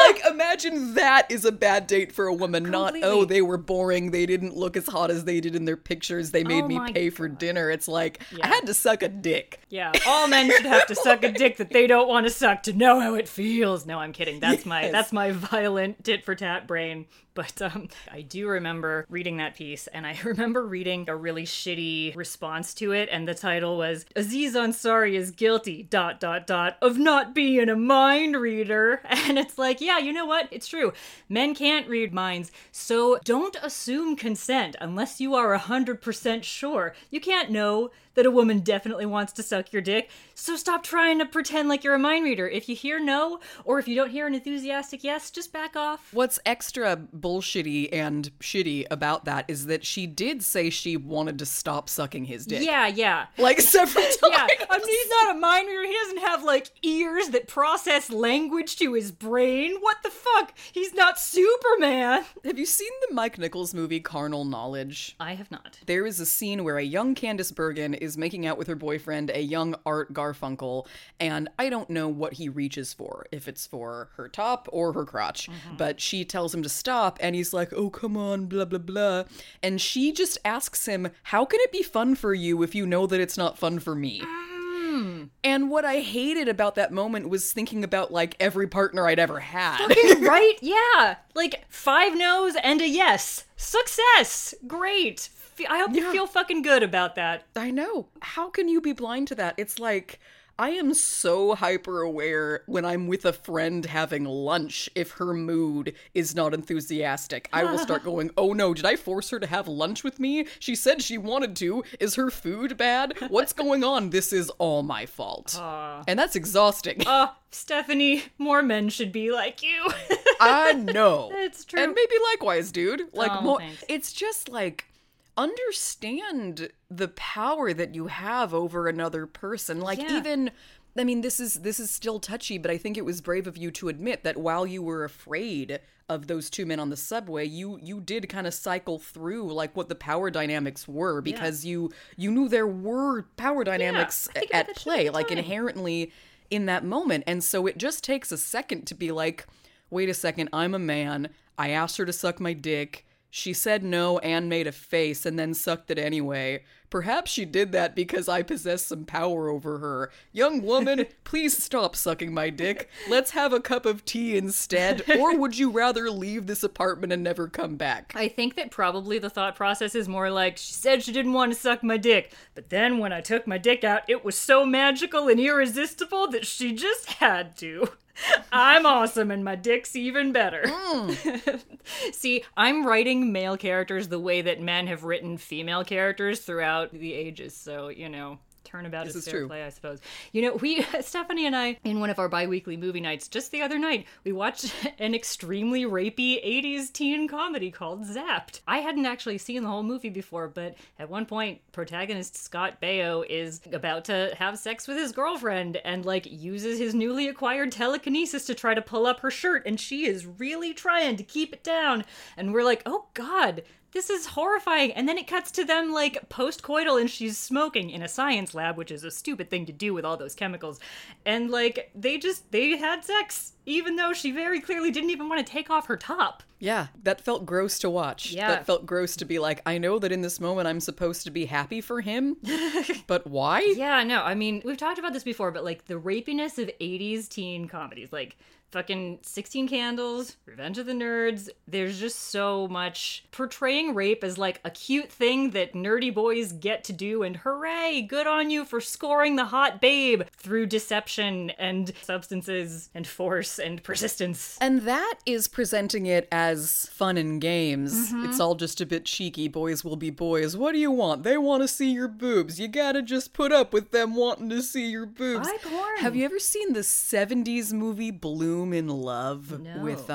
Like, imagine that is a bad date for a woman. Completely. Not, oh, they were boring. They didn't look as hot as they did in their pictures. They made me pay for dinner. It's like, I had to suck a dick. Yeah, all men should have to suck a dick that they don't want to suck to know how it feels. No, I'm kidding. That's my... That's my violent tit-for-tat brain. But I do remember reading that piece, and I remember reading a really shitty response to it, and the title was, Aziz Ansari is guilty, ... of not being a mind reader. And it's like, yeah, you know what? It's true. Men can't read minds, so don't assume consent unless you are 100% sure. You can't know that a woman definitely wants to suck your dick, so stop trying to pretend like you're a mind reader. If you hear no, or if you don't hear an enthusiastic yes, just back off. What's extra bullshitty and shitty about that is that she did say she wanted to stop sucking his dick. Yeah. Like several times. Yeah, I mean, he's not a mind reader. He doesn't have like ears that process language to his brain. What the fuck? He's not Superman. Have you seen the Mike Nichols movie Carnal Knowledge? I have not. There is a scene where a young Candace Bergen is making out with her boyfriend, a young Art Garfunkel, and I don't know what he reaches for, if it's for her top or her crotch, but she tells him to stop. And he's like, oh, come on, blah, blah, blah. And she just asks him, how can it be fun for you if you know that it's not fun for me? And what I hated about that moment was thinking about, like, every partner I'd ever had. Fucking right? Yeah. Like, 5 no's and a yes. Success. Great. I hope you feel fucking good about that. I know. How can you be blind to that? It's like... I am so hyper aware when I'm with a friend having lunch. If her mood is not enthusiastic, I will start going, oh no, did I force her to have lunch with me? She said she wanted to. Is her food bad? What's going on? This is all my fault. And that's exhausting. Stephanie, more men should be like you. I know. It's true. And maybe likewise, dude. Like, thanks. It's just like... Understand the power that you have over another person. Like, even, I mean, this is still touchy, but I think it was brave of you to admit that while you were afraid of those two men on the subway, you did kind of cycle through like what the power dynamics were, because you knew there were power dynamics at play, like inherently in that moment. And so it just takes a second to be like, wait a second, I'm a man. I asked her to suck my dick. She said no and made a face and then sucked it anyway. Perhaps she did that because I possess some power over her. Young woman, please stop sucking my dick. Let's have a cup of tea instead. Or would you rather leave this apartment and never come back? I think that probably the thought process is more like, she said she didn't want to suck my dick, but then when I took my dick out, it was so magical and irresistible that she just had to. I'm awesome and my dick's even better. See, I'm writing male characters the way that men have written female characters throughout the ages, so, you know... turnabout is fair play, I suppose. You know, we, Stephanie and I, in one of our bi-weekly movie nights, just the other night, we watched an extremely rapey 80s teen comedy called Zapped. I hadn't actually seen the whole movie before, but at one point, protagonist Scott Baio is about to have sex with his girlfriend and, like, uses his newly acquired telekinesis to try to pull up her shirt, and she is really trying to keep it down. And we're like, oh God, this is horrifying. And then it cuts to them, like, post-coital, and she's smoking in a science lab, which is a stupid thing to do with all those chemicals. And, like, they had sex, even though she very clearly didn't even want to take off her top. Yeah, that felt gross to watch. Yeah. That felt gross to be like, I know that in this moment I'm supposed to be happy for him, but why? Yeah, no, I mean, we've talked about this before, but, like, the rapiness of 80s teen comedies, like, fucking 16 Candles, Revenge of the Nerds. There's just so much portraying rape as, like, a cute thing that nerdy boys get to do, and hooray, good on you for scoring the hot babe through deception and substances and force and persistence. And that is presenting it as fun and games. Mm-hmm. It's all just a bit cheeky. Boys will be boys. What do you want? They want to see your boobs. You gotta just put up with them wanting to see your boobs. Buy porn. Have you ever seen the 70s movie Bloom in Love with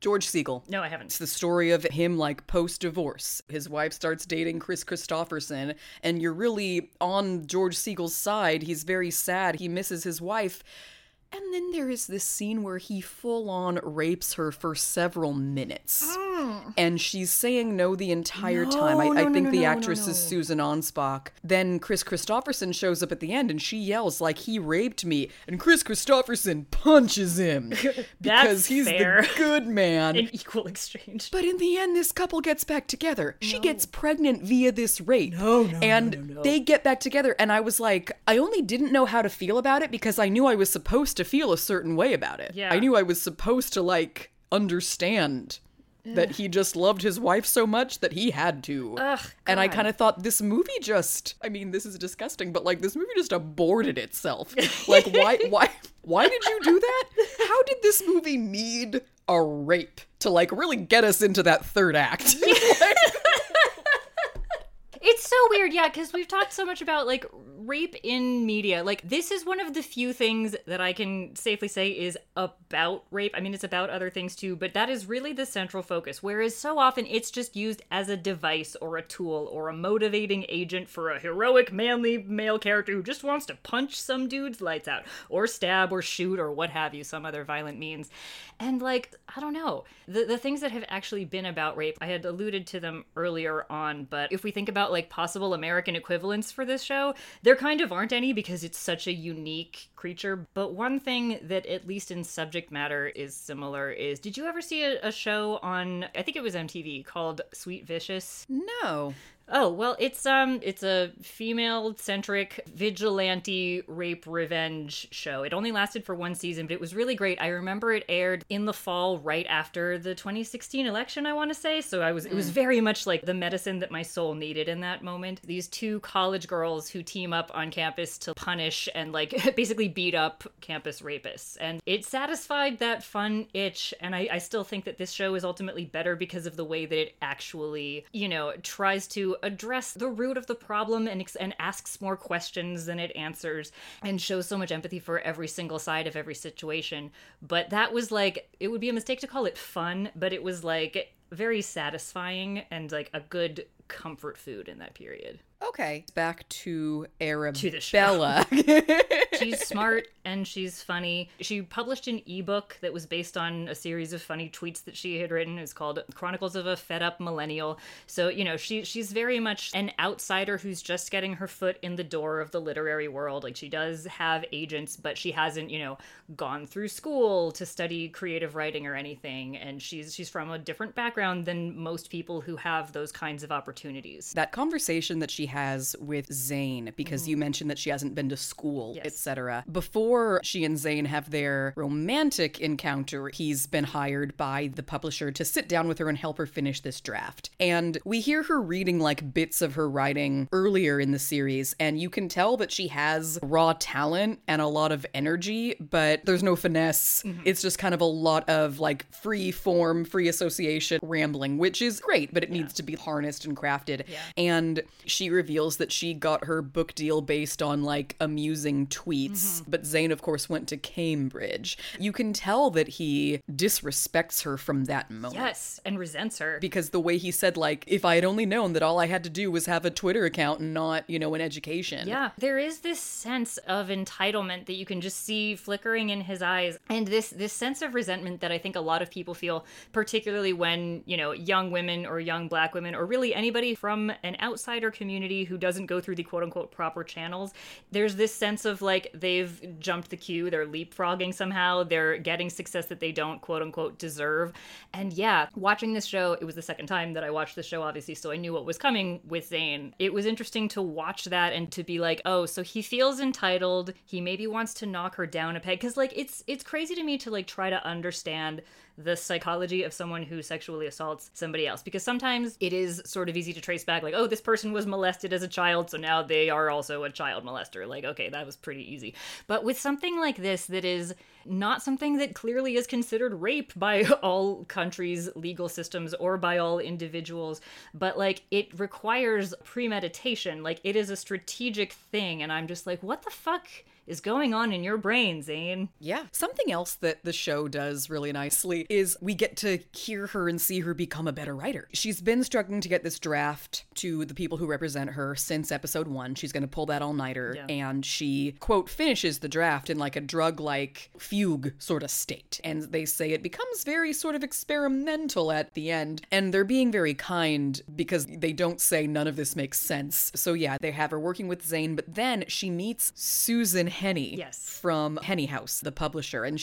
George Segal? No, I haven't. It's the story of him, like, post-divorce. His wife starts dating Chris Christopherson, and you're really on George Segal's side. He's very sad. He misses his wife. And then there is this scene where he full-on rapes her for several minutes. Mm. And she's saying no the entire time. I think the actress is Susan Anspach. Then Chris Christopherson shows up at the end and she yells, like, he raped me. And Chris Christopherson punches him. Because he's the good man. An equal exchange. But in the end, this couple gets back together. No. She gets pregnant via this rape. No. They get back together. And I was like, I only didn't know how to feel about it because I knew I was supposed to feel a certain way about it. Yeah. I knew I was supposed to, like, understand that he just loved his wife so much that he had to. Ugh, and I kind of thought this movie just, I mean, this is disgusting, but, like, this movie just aborted itself. Like, why did you do that? How did this movie need a rape to, like, really get us into that third act? Like, it's so weird, yeah, because we've talked so much about, like, rape in media. Like, this is one of the few things that I can safely say is about rape. I mean, it's about other things too, but that is really the central focus, whereas so often it's just used as a device or a tool or a motivating agent for a heroic, manly male character who just wants to punch some dude's lights out or stab or shoot or what have you, some other violent means. And, like, I don't know. The things that have actually been about rape, I had alluded to them earlier on, but if we think about, like, possible American equivalents for this show, there kind of aren't any because it's such a unique creature. But one thing that, at least in subject matter, is similar is, did you ever see a show on, I think it was MTV, called Sweet Vicious? No. Oh, well, it's a female-centric vigilante rape revenge show. It only lasted for one season, but it was really great. I remember it aired in the fall right after the 2016 election, I want to say. So it was very much like the medicine that my soul needed in that moment. These two college girls who team up on campus to punish and, like, basically beat up campus rapists. And it satisfied that fun itch. And I still think that this show is ultimately better because of the way that it actually, you know, tries to address the root of the problem and asks more questions than it answers and shows so much empathy for every single side of every situation. But that was, like, it would be a mistake to call it fun, but it was, like, very satisfying and, like, a good comfort food in that period. Okay. Back to Arabella. She's smart and she's funny. She published an ebook that was based on a series of funny tweets that she had written. It's called Chronicles of a Fed Up Millennial. So, you know, she's very much an outsider who's just getting her foot in the door of the literary world. Like, she does have agents, but she hasn't, you know, gone through school to study creative writing or anything. And she's from a different background than most people who have those kinds of opportunities. That conversation that she has with Zane, because you mentioned that she hasn't been to school, etc. Before she and Zane have their romantic encounter, he's been hired by the publisher to sit down with her and help her finish this draft. And we hear her reading, like, bits of her writing earlier in the series, and you can tell that she has raw talent and a lot of energy, but there's no finesse. Mm-hmm. It's just kind of a lot of, like, free form, free association rambling, which is great, but it needs to be harnessed and crafted. Yeah. And she reveals that she got her book deal based on, like, amusing tweets. Mm-hmm. But Zane, of course, went to Cambridge. You can tell that he disrespects her from that moment. Yes, and resents her. Because the way he said, like, if I had only known that all I had to do was have a Twitter account and not, you know, an education. Yeah, there is this sense of entitlement that you can just see flickering in his eyes. And this sense of resentment that I think a lot of people feel, particularly when, you know, young women or young Black women, or really anybody from an outsider community who doesn't go through the quote-unquote proper channels, there's this sense of, like, they've jumped the queue, they're leapfrogging somehow, they're getting success that they don't quote-unquote deserve. And yeah, watching this show, it was the second time that I watched the show, obviously, so I knew what was coming with Zane. It was interesting to watch that and to be like, oh, so he feels entitled, he maybe wants to knock her down a peg, because, like, it's crazy to me to, like, try to understand the psychology of someone who sexually assaults somebody else, because sometimes it is sort of easy to trace back, like, oh, this person was molested as a child, so now they are also a child molester. Like, okay, that was pretty easy. But with something like this, that is not something that clearly is considered rape by all countries' legal systems or by all individuals, but, like, it requires premeditation. Like, it is a strategic thing, and I'm just like, what the fuck is going on in your brain, Zane? Yeah. Something else that the show does really nicely is we get to hear her and see her become a better writer. She's been struggling to get this draft to the people who represent her since episode 1. She's going to pull that all-nighter, yeah. And she, quote, finishes the draft in, like, a drug-like fugue sort of state. And they say it becomes very sort of experimental at the end. And they're being very kind because they don't say none of this makes sense. So yeah, they have her working with Zane, but then she meets Susan Henny, yes, from Henny House, the publisher. And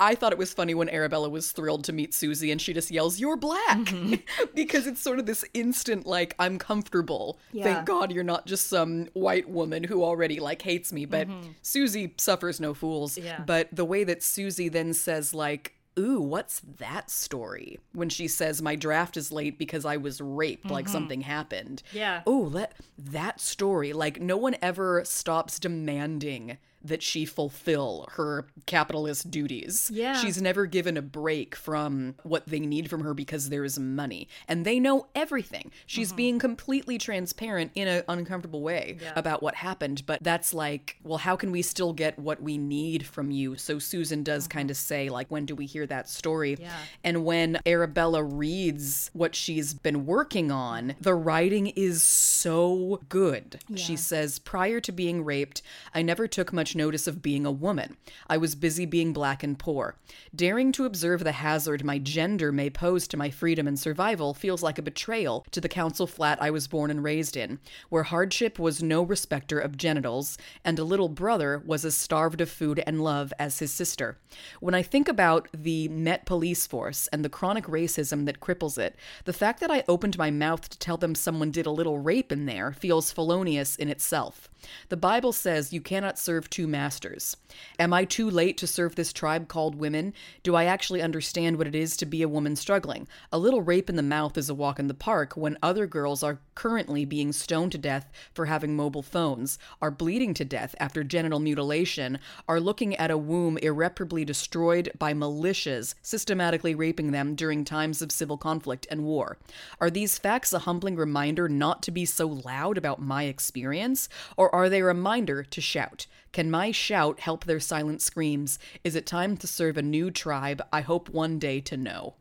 I thought it was funny when Arabella was thrilled to meet Susie and she just yells, "You're Black!" Mm-hmm. Because it's sort of this instant, like, I'm comfortable. Yeah. Thank God you're not just some white woman who already, like, hates me. But mm-hmm. Susie suffers no fools. Yeah. But the way that Susie then says, like, ooh, what's that story? When she says, my draft is late because I was raped, mm-hmm. like something happened. Yeah. Ooh, that story. Like, no one ever stops demanding that she fulfill her capitalist duties. Yeah. She's never given a break from what they need from her because there is money. And they know everything. She's mm-hmm. being completely transparent in an uncomfortable way, yeah, about what happened. But that's like, well, how can we still get what we need from you? So Susan does mm-hmm. kind of say, like, when do we hear that story? Yeah. And when Arabella reads what she's been working on, the writing is so good. Yeah. She says, prior to being raped, I never took much notice of being a woman. I was busy being Black and poor. Daring to observe the hazard my gender may pose to my freedom and survival feels like a betrayal to the council flat I was born and raised in, where hardship was no respecter of genitals, and a little brother was as starved of food and love as his sister. When I think about the Met police force and the chronic racism that cripples it, the fact that I opened my mouth to tell them someone did a little rape in there feels felonious in itself. The Bible says you cannot serve two masters. Am I too late to serve this tribe called women? Do I actually understand what it is to be a woman struggling? A little rape in the mouth is a walk in the park when other girls are currently being stoned to death for having mobile phones, are bleeding to death after genital mutilation, are looking at a womb irreparably destroyed by militias, systematically raping them during times of civil conflict and war. Are these facts a humbling reminder not to be so loud about my experience? Or are they a reminder to shout? Can my shout help their silent screams? Is it time to serve a new tribe? I hope one day to know.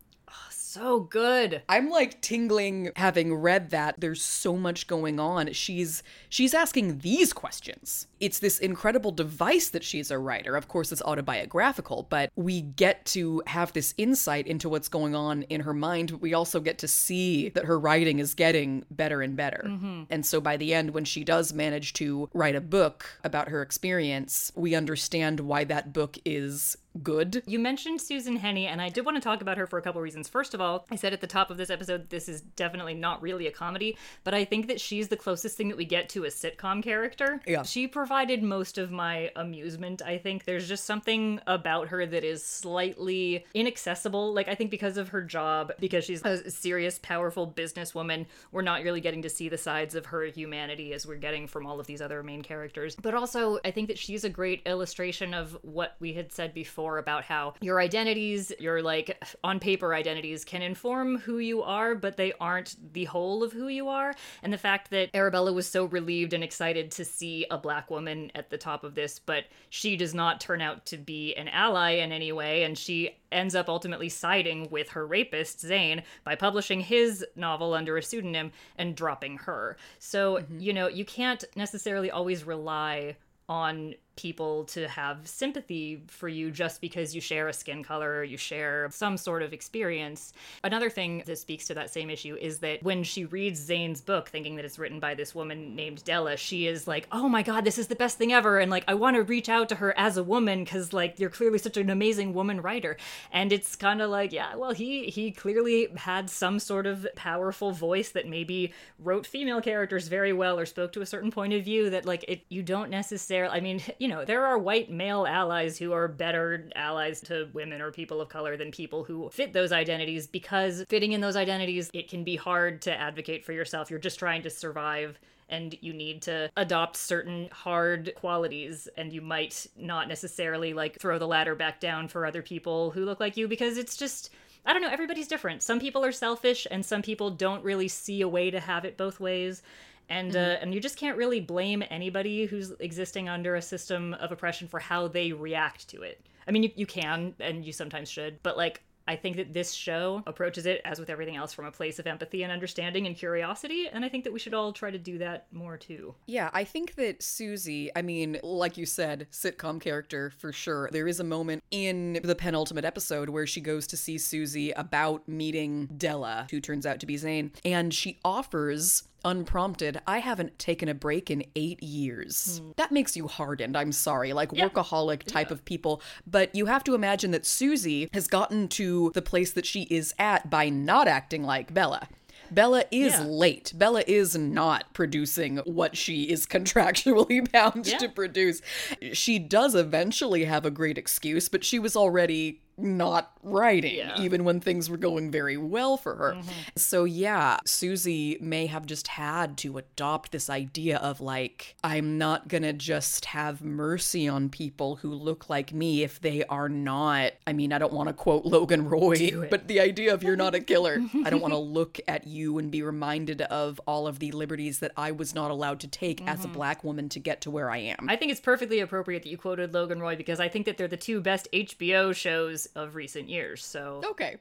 So good. I'm like tingling having read that. There's so much going on. She's asking these questions. It's this incredible device that she's a writer. Of course, it's autobiographical, but we get to have this insight into what's going on in her mind. But we also get to see that her writing is getting better and better. Mm-hmm. And so by the end, when she does manage to write a book about her experience, we understand why that book is good. You mentioned Susan Henny, and I did want to talk about her for a couple reasons. First of all, I said at the top of this episode, this is definitely not really a comedy, but I think that she's the closest thing that we get to a sitcom character. Yeah. She provided most of my amusement, I think. There's just something about her that is slightly inaccessible. Like, I think because of her job, because she's a serious, powerful businesswoman, we're not really getting to see the sides of her humanity as we're getting from all of these other main characters. But also, I think that she's a great illustration of what we had said before before about how your identities, your like on paper identities, can inform who you are, but they aren't the whole of who you are. And the fact that Arabella was so relieved and excited to see a black woman at the top of this, but she does not turn out to be an ally in any way, and she ends up ultimately siding with her rapist, Zane, by publishing his novel under a pseudonym and dropping her. So, you know, you can't necessarily always rely on people to have sympathy for you just because you share a skin color or you share some sort of experience. Another thing that speaks to that same issue is that when she reads Zane's book, thinking that it's written by this woman named Della, she is like, oh my God, this is the best thing ever. And like, I want to reach out to her as a woman because like, you're clearly such an amazing woman writer. And it's kind of like, yeah, well, he clearly had some sort of powerful voice that maybe wrote female characters very well or spoke to a certain point of view that like, you don't necessarily, I mean, you know, there are white male allies who are better allies to women or people of color than people who fit those identities, because fitting in those identities, it can be hard to advocate for yourself. You're just trying to survive, and you need to adopt certain hard qualities, and you might not necessarily like throw the ladder back down for other people who look like you, because it's just, I don't know, everybody's different. Some people are selfish and some people don't really see a way to have it both ways. And and you just can't really blame anybody who's existing under a system of oppression for how they react to it. I mean, you can, and you sometimes should, but like, I think that this show approaches it, as with everything else, from a place of empathy and understanding and curiosity, and I think that we should all try to do that more, too. Yeah, I think that Susie, I mean, like you said, sitcom character for sure. There is a moment in the penultimate episode where she goes to see Susie about meeting Della, who turns out to be Zane, and she offers, unprompted, I haven't taken a break in 8 years. That makes you hardened, I'm sorry, like workaholic type of people. But you have to imagine that Susie has gotten to the place that she is at by not acting like Bella. Bella is late. Bella is not producing what she is contractually bound to produce. She does eventually have a great excuse, but she was already not writing, even when things were going very well for her. So yeah, Susie may have just had to adopt this idea of like, I'm not gonna just have mercy on people who look like me if they are not, I mean, I don't want to quote Logan Roy, but the idea of you're not a killer. I don't want to look at you and be reminded of all of the liberties that I was not allowed to take as a black woman to get to where I am. I think it's perfectly appropriate that you quoted Logan Roy, because I think that they're the two best HBO shows of recent years, so okay.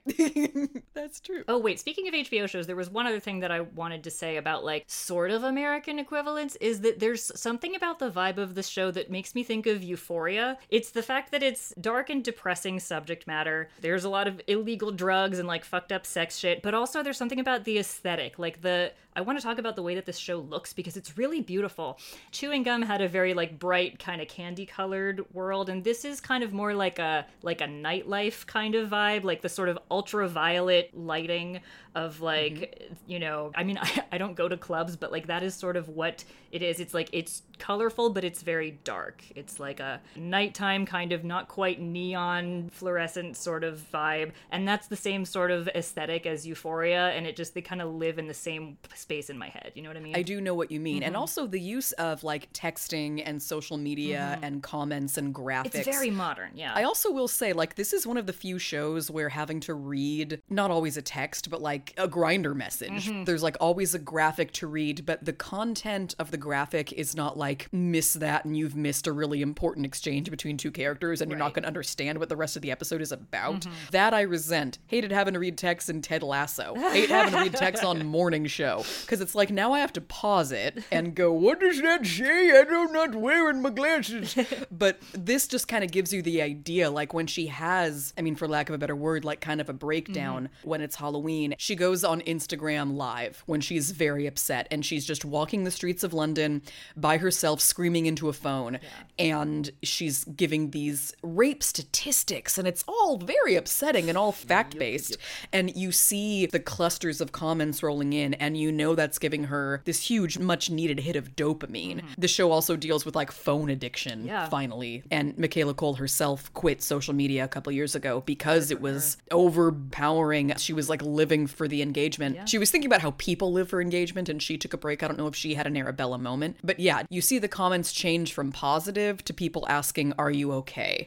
That's true. Oh wait, speaking of HBO shows, there was one other thing that I wanted to say about like sort of American equivalents, is that there's something about the vibe of the show that makes me think of Euphoria. It's the fact that it's dark and depressing subject matter. There's a lot of illegal drugs and like fucked up sex shit, but also there's something about the aesthetic, like the, I want to talk about the way that this show looks because it's really beautiful. Chewing Gum had a very like bright kind of candy colored world, and this is kind of more like a nightlife kind of vibe, like the sort of ultraviolet lighting of like, you know, I mean, I don't go to clubs, but like that is sort of what it is. It's like, it's colorful, but it's very dark. It's like a nighttime kind of not quite neon fluorescent sort of vibe. And that's the same sort of aesthetic as Euphoria. And it just, they kind of live in the same space in my head. You know what I mean? I do know what you mean. And also the use of like texting and social media and comments and graphics. It's very modern. Yeah. I also will say like, this is one of the few shows where having to read, not always a text, but like a Grindr message. There's like always a graphic to read, but the content of the graphic is not like, miss that and you've missed a really important exchange between two characters and you're not going to understand what the rest of the episode is about. That I resent. Hated having to read text in Ted Lasso. Hate having to read text on morning show. Because it's like, now I have to pause it and go, what does that say? I'm not wearing my glasses. But this just kind of gives you the idea, like when she has, I mean, for lack of a better word, like kind of a breakdown when it's Halloween, she goes on Instagram Live when she's very upset and she's just walking the streets of London by herself screaming into a phone and she's giving these rape statistics and it's all very upsetting and all fact-based. And you see the clusters of comments rolling in and you know that's giving her this huge much needed hit of dopamine. The show also deals with like phone addiction finally, and Michaela Cole herself quit social media a couple years ago because it was overpowering. She was like living for the engagement. She was thinking about how people live for engagement and she took a break. I don't know if she had an Arabella moment, but yeah, you see the comments change from positive narrative to people asking, are you okay?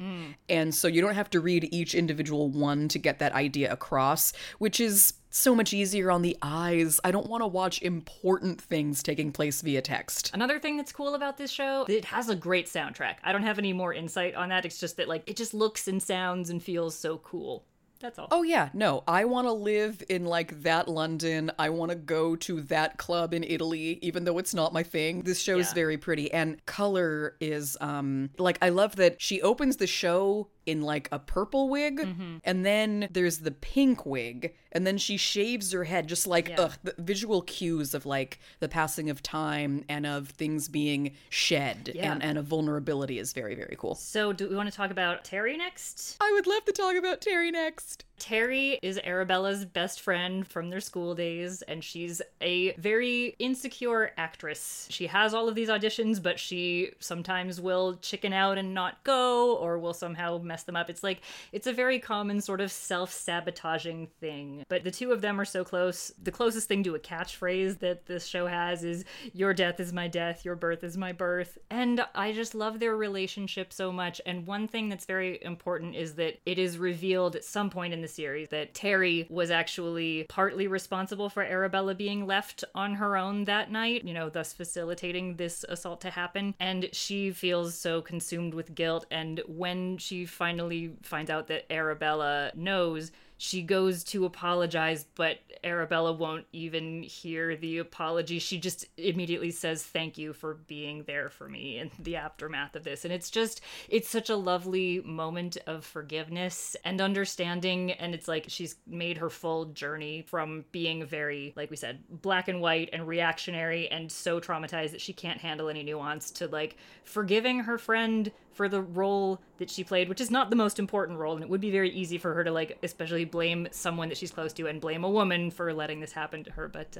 And so you don't have to read each individual one to get that idea across, which is so much easier on the eyes. I don't want to watch important things taking place via text. Another thing that's cool about this show, it has a great soundtrack. I don't have any more insight on that. It's just that, like, it just looks and sounds and feels so cool. That's all. Oh, yeah. No, I want to live in, like, that London. I want to go to that club in Italy, even though it's not my thing. This show is very pretty. And color is, like, I love that she opens the show in, like, a purple wig, and then there's the pink wig, and then she shaves her head, just like, the visual cues of, like, the passing of time and of things being shed and of vulnerability is very, very cool. So do we want to talk about Terry next? I would love to talk about Terry next. Terry is Arabella's best friend from their school days, and she's a very insecure actress. She has all of these auditions, but she sometimes will chicken out and not go, or will somehow mess them up. It's like, it's a very common sort of self-sabotaging thing. But the two of them are so close. The closest thing to a catchphrase that this show has is, your death is my death, your birth is my birth. And I just love their relationship so much. And one thing that's very important is that it is revealed at some point in the series that Terry was actually partly responsible for Arabella being left on her own that night, you know, thus facilitating this assault to happen. And she feels so consumed with guilt. And when she finally finds out that Arabella knows, she goes to apologize, but Arabella won't even hear the apology. She just immediately says, thank you for being there for me in the aftermath of this. And it's just, it's such a lovely moment of forgiveness and understanding. And it's like, she's made her full journey from being very, like we said, black and white and reactionary and so traumatized that she can't handle any nuance, to like forgiving her friend for the role that she played, which is not the most important role. And it would be very easy for her to, like, especially blame someone that she's close to and blame a woman for letting this happen to her. But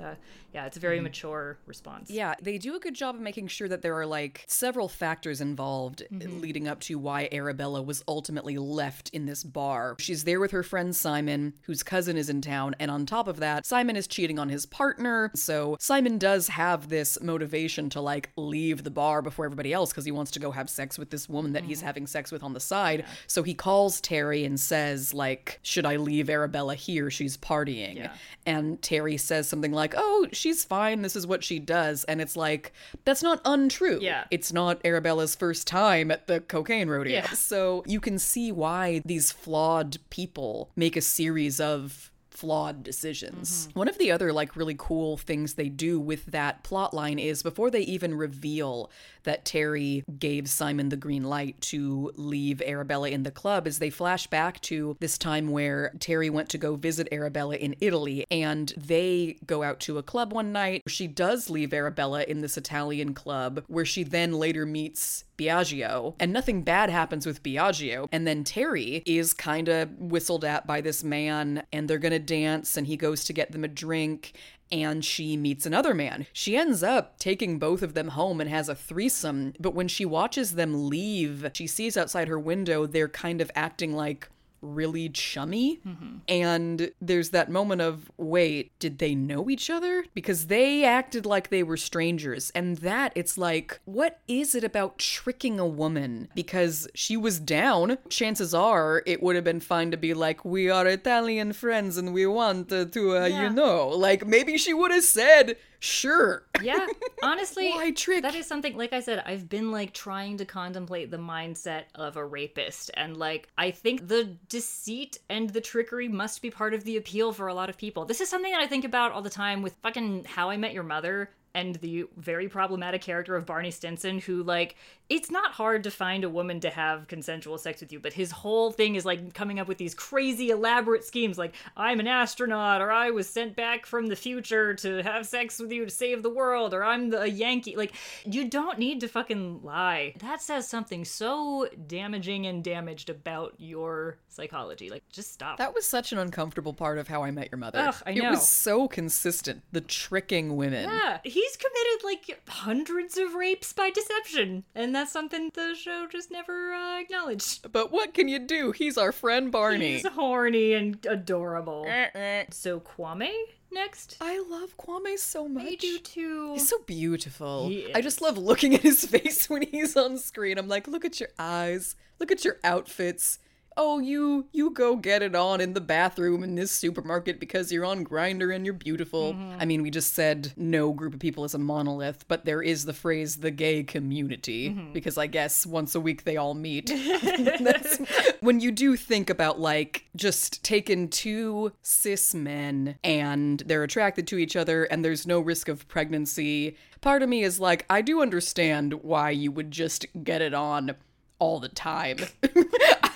yeah, it's a very mature response. Yeah, they do a good job of making sure that there are, like, several factors involved leading up to why Arabella was ultimately left in this bar. She's there with her friend Simon, whose cousin is in town. And on top of that, Simon is cheating on his partner. So Simon does have this motivation to, like, leave the bar before everybody else because he wants to go have sex with this woman that he's having sex with on the side. So he calls Terry and says, like, should I leave Arabella here? She's partying. And Terry says something like, oh, she's fine. This is what she does. And it's like, that's not untrue. It's not Arabella's first time at the cocaine rodeo. So you can see why these flawed people make a series of flawed decisions. One of the other, like, really cool things they do with that plot line is, before they even reveal that Terry gave Simon the green light to leave Arabella in the club, is they flash back to this time where Terry went to go visit Arabella in Italy, and they go out to a club one night. She does leave Arabella in this Italian club, where she then later meets Biagio, and nothing bad happens with Biagio. And then Terry is kind of whistled at by this man, and they're going to dance, and he goes to get them a drink, and she meets another man. She ends up taking both of them home and has a threesome. But when she watches them leave, she sees outside her window they're kind of acting like really chummy. And there's that moment of, wait, did they know each other? Because they acted like they were strangers. And that, it's like, what is it about tricking a woman? Because she was down. Chances are it would have been fine to be like, we are Italian friends and we want to, you know, like, maybe she would have said, sure. Yeah, honestly, why trick? That is something, like I said, I've been, like, trying to contemplate the mindset of a rapist. And, like, I think the deceit and the trickery must be part of the appeal for a lot of people. This is something that I think about all the time with fucking How I Met Your Mother and the very problematic character of Barney Stinson, who, like, it's not hard to find a woman to have consensual sex with you, but his whole thing is, like, coming up with these crazy elaborate schemes, like, I'm an astronaut, or I was sent back from the future to have sex with you to save the world, or I'm a Yankee. Like, you don't need to fucking lie. That says something so damaging and damaged about your psychology. Like, just stop. That was such an uncomfortable part of How I Met Your Mother. Ugh, I know. It was so consistent, the tricking women. Yeah, he she's committed like hundreds of rapes by deception, and that's something the show just never acknowledged. But what can you do? He's our friend Barney. He's horny and adorable. So Kwame next. I love Kwame so much. I do too. He's so beautiful. I just love looking at his face when he's on screen. I'm like, look at your eyes. Look at your outfits. Oh, you go get it on in the bathroom in this supermarket because you're on Grindr and you're beautiful. Mm-hmm. I mean, we just said no group of people is a monolith, but there is the phrase the gay community, mm-hmm. because I guess once a week they all meet. That's, when you do think about, like, just taking two cis men and they're attracted to each other and there's no risk of pregnancy, part of me is like, I do understand why you would just get it on all the time.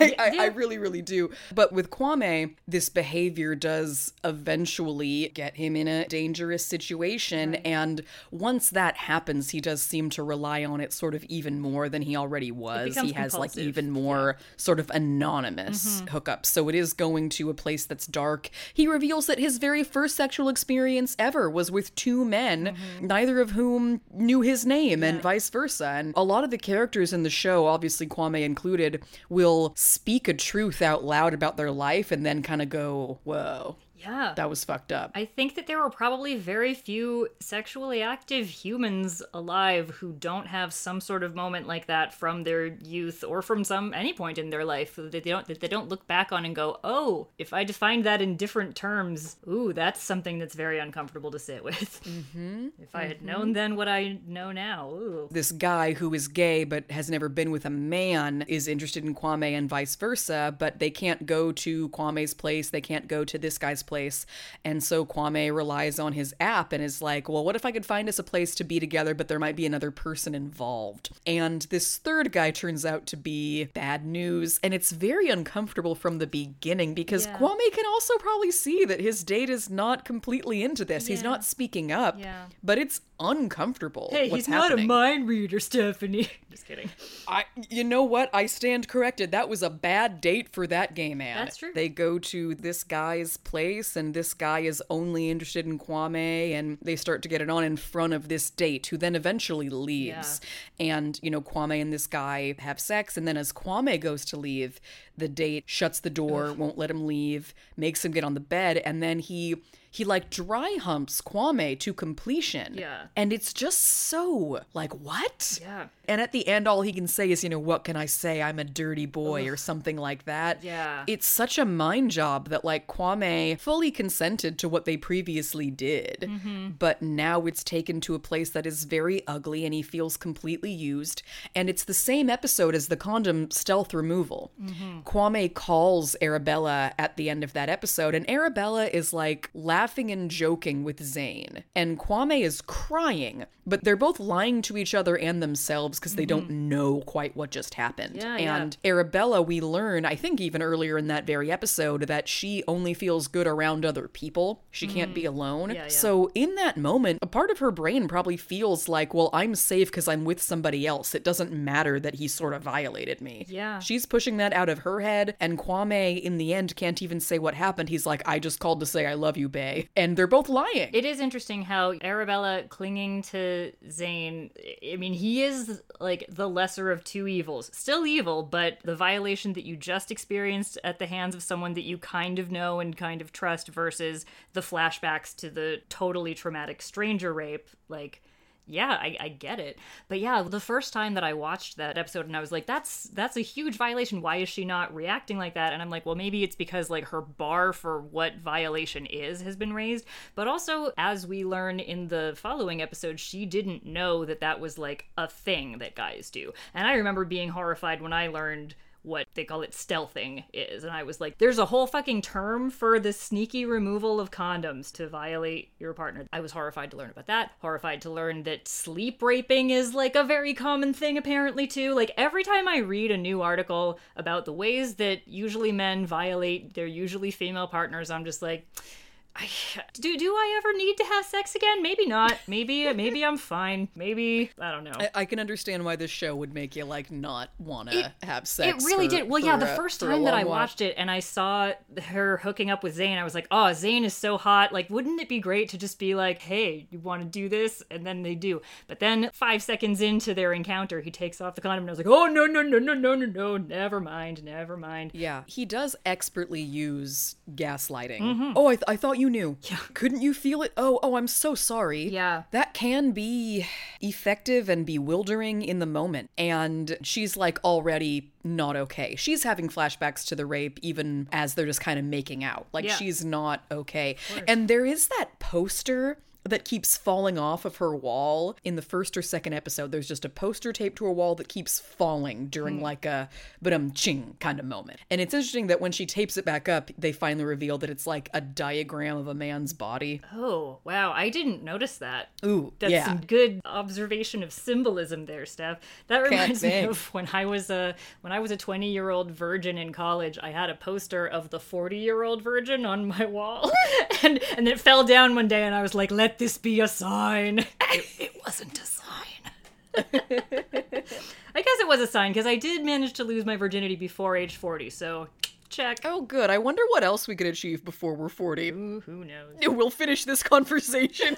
I really, really do. But with Kwame, this behavior does eventually get him in a dangerous situation. Right. And once that happens, he does seem to rely on it sort of even more than he already was. He has compulsive, like even more sort of anonymous mm-hmm. hookups. So it is going to a place that's dark. He reveals that his very first sexual experience ever was with two men, mm-hmm. neither of whom knew his name and vice versa. And a lot of the characters in the show, obviously Kwame included, will speak a truth out loud about their life and then kind of go, whoa. Yeah. That was fucked up. I think that there were probably very few sexually active humans alive who don't have some sort of moment like that from their youth or from any point in their life that they don't look back on and go, oh, if I defined that in different terms, ooh, that's something that's very uncomfortable to sit with. Mm-hmm. If I had known then what I know now, ooh. This guy who is gay but has never been with a man is interested in Kwame and vice versa, but they can't go to Kwame's place. They can't go to this guy's place. And so Kwame relies on his app and is like, well, what if I could find us a place to be together, but there might be another person involved. And this third guy turns out to be bad news. And it's very uncomfortable from the beginning because Kwame can also probably see that his date is not completely into this. Yeah. He's not speaking up, but it's uncomfortable. Hey, he's happening. Not a mind reader, Stephanie. Just kidding. You know what? I stand corrected. That was a bad date for that gay man. That's true. They go to this guy's place and this guy is only interested in Kwame and they start to get it on in front of this date who then eventually leaves. Yeah. And, you know, Kwame and this guy have sex and then as Kwame goes to leave, the date shuts the door, won't let him leave, makes him get on the bed and then he like dry humps Kwame to completion. Yeah. And it's just so like, what? Yeah. And at the end, all he can say is, you know, what can I say? I'm a dirty boy or something like that. Yeah. It's such a mind job that like Kwame fully consented to what they previously did. Mm-hmm. But now it's taken to a place that is very ugly and he feels completely used. And it's the same episode as the condom stealth removal. Mm-hmm. Kwame calls Arabella at the end of that episode and Arabella is like laughing and joking with Zane. And Kwame is crying, but they're both lying to each other and themselves because they don't know quite what just happened. Yeah, and Arabella, we learn, I think even earlier in that very episode, that she only feels good around other people. She can't be alone. Yeah, yeah. So in that moment, a part of her brain probably feels like, well, I'm safe because I'm with somebody else. It doesn't matter that he sort of violated me. Yeah. She's pushing that out of her head. And Kwame, in the end, can't even say what happened. He's like, I just called to say I love you, babe. And they're both lying. It is interesting how Arabella clinging to Zane, I mean, he is like the lesser of two evils. Still evil, but the violation that you just experienced at the hands of someone that you kind of know and kind of trust versus the flashbacks to the totally traumatic stranger rape, like... Yeah, I get it. But yeah, the first time that I watched that episode and I was like, that's a huge violation. Why is she not reacting like that? And I'm like, well, maybe it's because like her bar for what violation is has been raised. But also, as we learn in the following episode, she didn't know that that was like a thing that guys do. And I remember being horrified when I learned what they call it stealthing is. And I was like, there's a whole fucking term for the sneaky removal of condoms to violate your partner. I was horrified to learn about that. Horrified to learn that sleep raping is like a very common thing apparently too. Like every time I read a new article about the ways that usually men violate their usually female partners, I'm just like, Do I ever need to have sex again? Maybe not. Maybe I'm fine. Maybe, I don't know. I can understand why this show would make you, like, not want to have sex. It really did. Well, yeah, the first time that I watched it and I saw her hooking up with Zane, I was like, oh, Zane is so hot. Like, wouldn't it be great to just be like, hey, you want to do this? And then they do. But then 5 seconds into their encounter, he takes off the condom and I was like, oh, no, never mind. Yeah, he does expertly use gaslighting. Mm-hmm. Oh, I thought you knew. Yeah. Couldn't you feel it? Oh, I'm so sorry. Yeah. That can be effective and bewildering in the moment. And she's like already not okay. She's having flashbacks to the rape even as they're just kind of making out. Like she's not okay. And there is that poster that keeps falling off of her wall in the first or second episode. There's just a poster taped to a wall that keeps falling during like a ba-dum-ching kind of moment. And it's interesting that when she tapes it back up, they finally reveal that it's like a diagram of a man's body. Oh, wow. I didn't notice that. Ooh, that's some good observation of symbolism there, Steph. That reminds me of when I was a 20-year-old virgin in college, I had a poster of the 40-year-old virgin on my wall. and it fell down one day and I was like, let this be a sign. It wasn't a sign. I guess it was a sign because I did manage to lose my virginity before age 40, so check. Oh, good. I wonder what else we could achieve before we're 40. Ooh, who knows? We'll finish this conversation.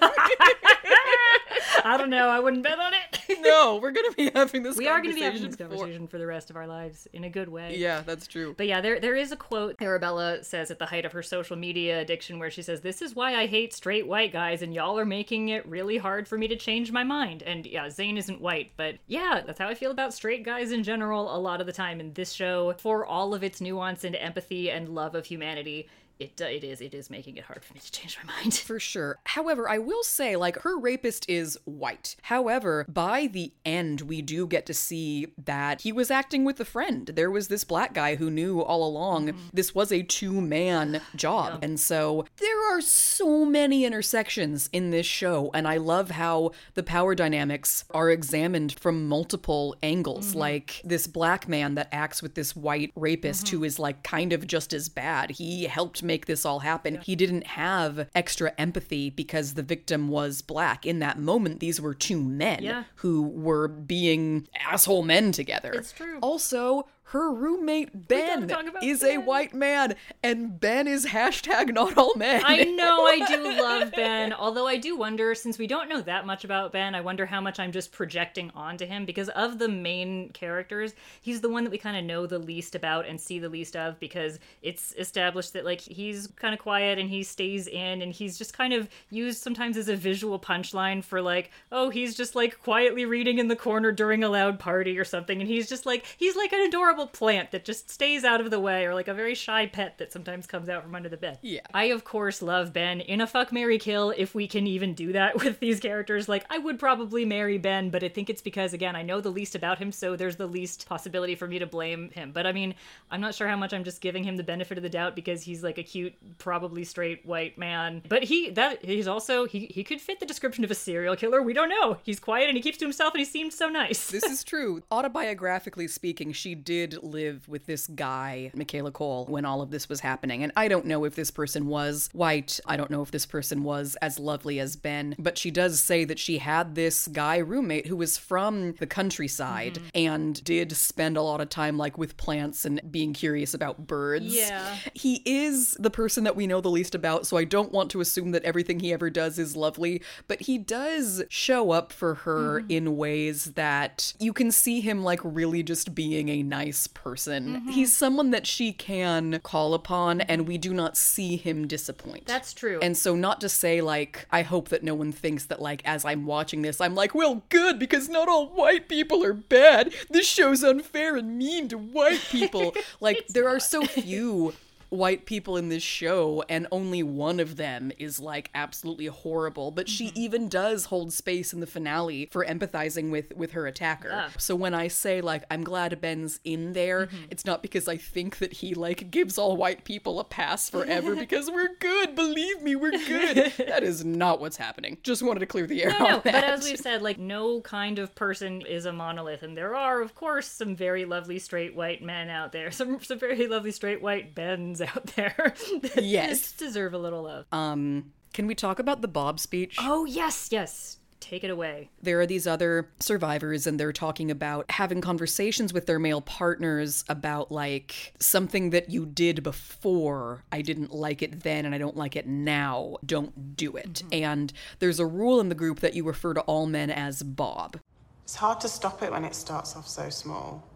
I don't know. I wouldn't bet on it. No, we're going to be having this conversation. We are going to be having this conversation for the rest of our lives in a good way. Yeah, that's true. But yeah, there is a quote Arabella says at the height of her social media addiction where she says, this is why I hate straight white guys and y'all are making it really hard for me to change my mind. And yeah, Zane isn't white, but yeah, that's how I feel about straight guys in general a lot of the time. And this show, for all of its nuance and empathy and love of humanity, It is making it hard for me to change my mind. For sure. However, I will say, like, her rapist is white. However, by the end, we do get to see that he was acting with a friend. There was this black guy who knew all along this was a two-man job. Yeah. And so there are so many intersections in this show. And I love how the power dynamics are examined from multiple angles. Mm-hmm. Like, this black man that acts with this white rapist who is, like, kind of just as bad. He helped make this all happen. Yeah. He didn't have extra empathy because the victim was black. In that moment, these were two men who were being asshole men together. It's true. Also, her roommate, Ben, is a white man, and Ben is #NotAllMen. I know, I do love Ben, although I do wonder, since we don't know that much about Ben, I wonder how much I'm just projecting onto him, because of the main characters, he's the one that we kind of know the least about and see the least of, because it's established that, like, he's kind of quiet, and he stays in, and he's just kind of used sometimes as a visual punchline for, like, oh, he's just, like, quietly reading in the corner during a loud party or something, and he's just, like, he's, like, an adorable plant that just stays out of the way, or like a very shy pet that sometimes comes out from under the bed. Yeah. I, of course, love Ben in a fuck, marry, kill, if we can even do that with these characters. Like, I would probably marry Ben, but I think it's because, again, I know the least about him, so there's the least possibility for me to blame him. But I mean, I'm not sure how much I'm just giving him the benefit of the doubt because he's like a cute, probably straight white man. But he's also, he could fit the description of a serial killer. We don't know. He's quiet and he keeps to himself and he seems so nice. This is true. Autobiographically speaking, she did live with this guy, Michaela Cole, when all of this was happening. And I don't know if this person was white. I don't know if this person was as lovely as Ben. But she does say that she had this guy roommate who was from the countryside and did spend a lot of time, like, with plants and being curious about birds. Yeah. He is the person that we know the least about, so I don't want to assume that everything he ever does is lovely. But he does show up for her in ways that you can see him, like, really just being a nice person. He's someone that she can call upon, and we do not see him disappoint. That's true. And so, not to say, like, I hope that no one thinks that, like, as I'm watching this, I'm like, well, good, because not all white people are bad. This show's unfair and mean to white people. Like, there are so few white people in this show, and only one of them is, like, absolutely horrible. But she even does hold space in the finale for empathizing with her attacker. Yeah. So when I say, like, I'm glad Ben's in there, it's not because I think that he, like, gives all white people a pass forever because we're good. Believe me, we're good. That is not what's happening. Just wanted to clear the air on that. But as we've said, like, no kind of person is a monolith, and there are, of course, some very lovely straight white men out there. Some very lovely straight white Bens out there that yes. deserve a little love. Can we talk about the Bob speech? Oh, yes, yes. Take it away. There are these other survivors and they're talking about having conversations with their male partners about like something that you did before. I didn't like it then and I don't like it now. Don't do it. Mm-hmm. And there's a rule in the group that you refer to all men as Bob. It's hard to stop it when it starts off so small.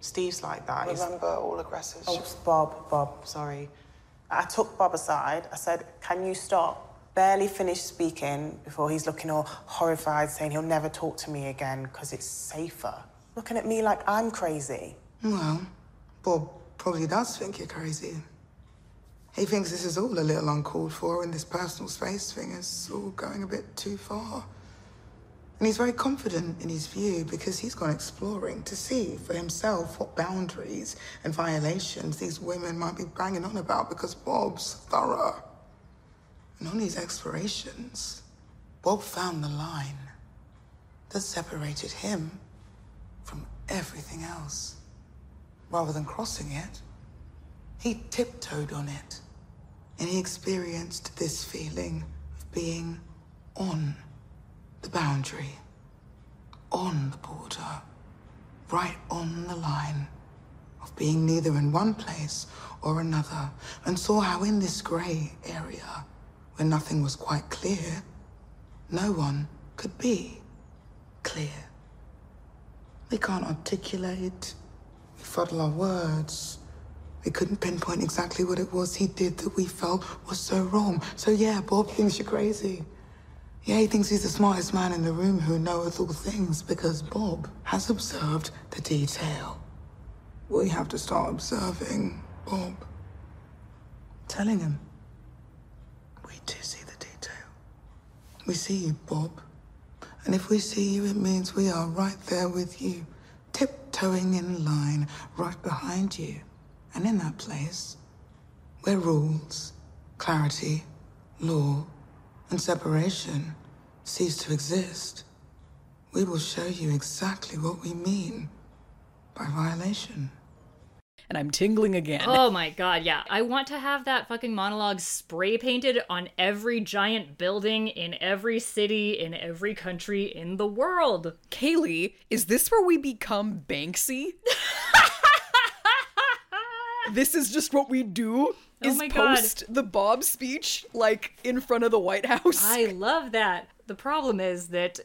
Steve's like that. Remember, all aggressors. Oh, it's Bob, sorry. I took Bob aside. I said, can you stop? Barely finished speaking before he's looking all horrified, saying he'll never talk to me again because it's safer. Looking at me like I'm crazy. Well, Bob probably does think you're crazy. He thinks this is all a little uncalled for and this personal space thing is all going a bit too far. And he's very confident in his view because he's gone exploring to see for himself what boundaries and violations these women might be banging on about because Bob's thorough. And on these explorations, Bob found the line that separated him from everything else. Rather than crossing it, he tiptoed on it, and he experienced this feeling of being on the boundary, on the border, right on the line of being neither in one place or another, and saw how in this gray area, when nothing was quite clear, no one could be clear. We can't articulate, we fuddle our words. We couldn't pinpoint exactly what it was he did that we felt was so wrong. So yeah, Bob thinks you're crazy. Yeah, he thinks he's the smartest man in the room who knoweth all things because Bob has observed the detail. We have to start observing Bob, telling him. We do see the detail. We see you, Bob. And if we see you, it means we are right there with you, tiptoeing in line, right behind you. And in that place, where rules, clarity, law, and separation cease to exist, we will show you exactly what we mean by violation. And I'm tingling again. Oh my God, yeah. I want to have that fucking monologue spray painted on every giant building in every city, in every country in the world. Kaylee, is this where we become Banksy? This is just what we do, is post the Bob speech, like, in front of the White House. I love that. The problem is that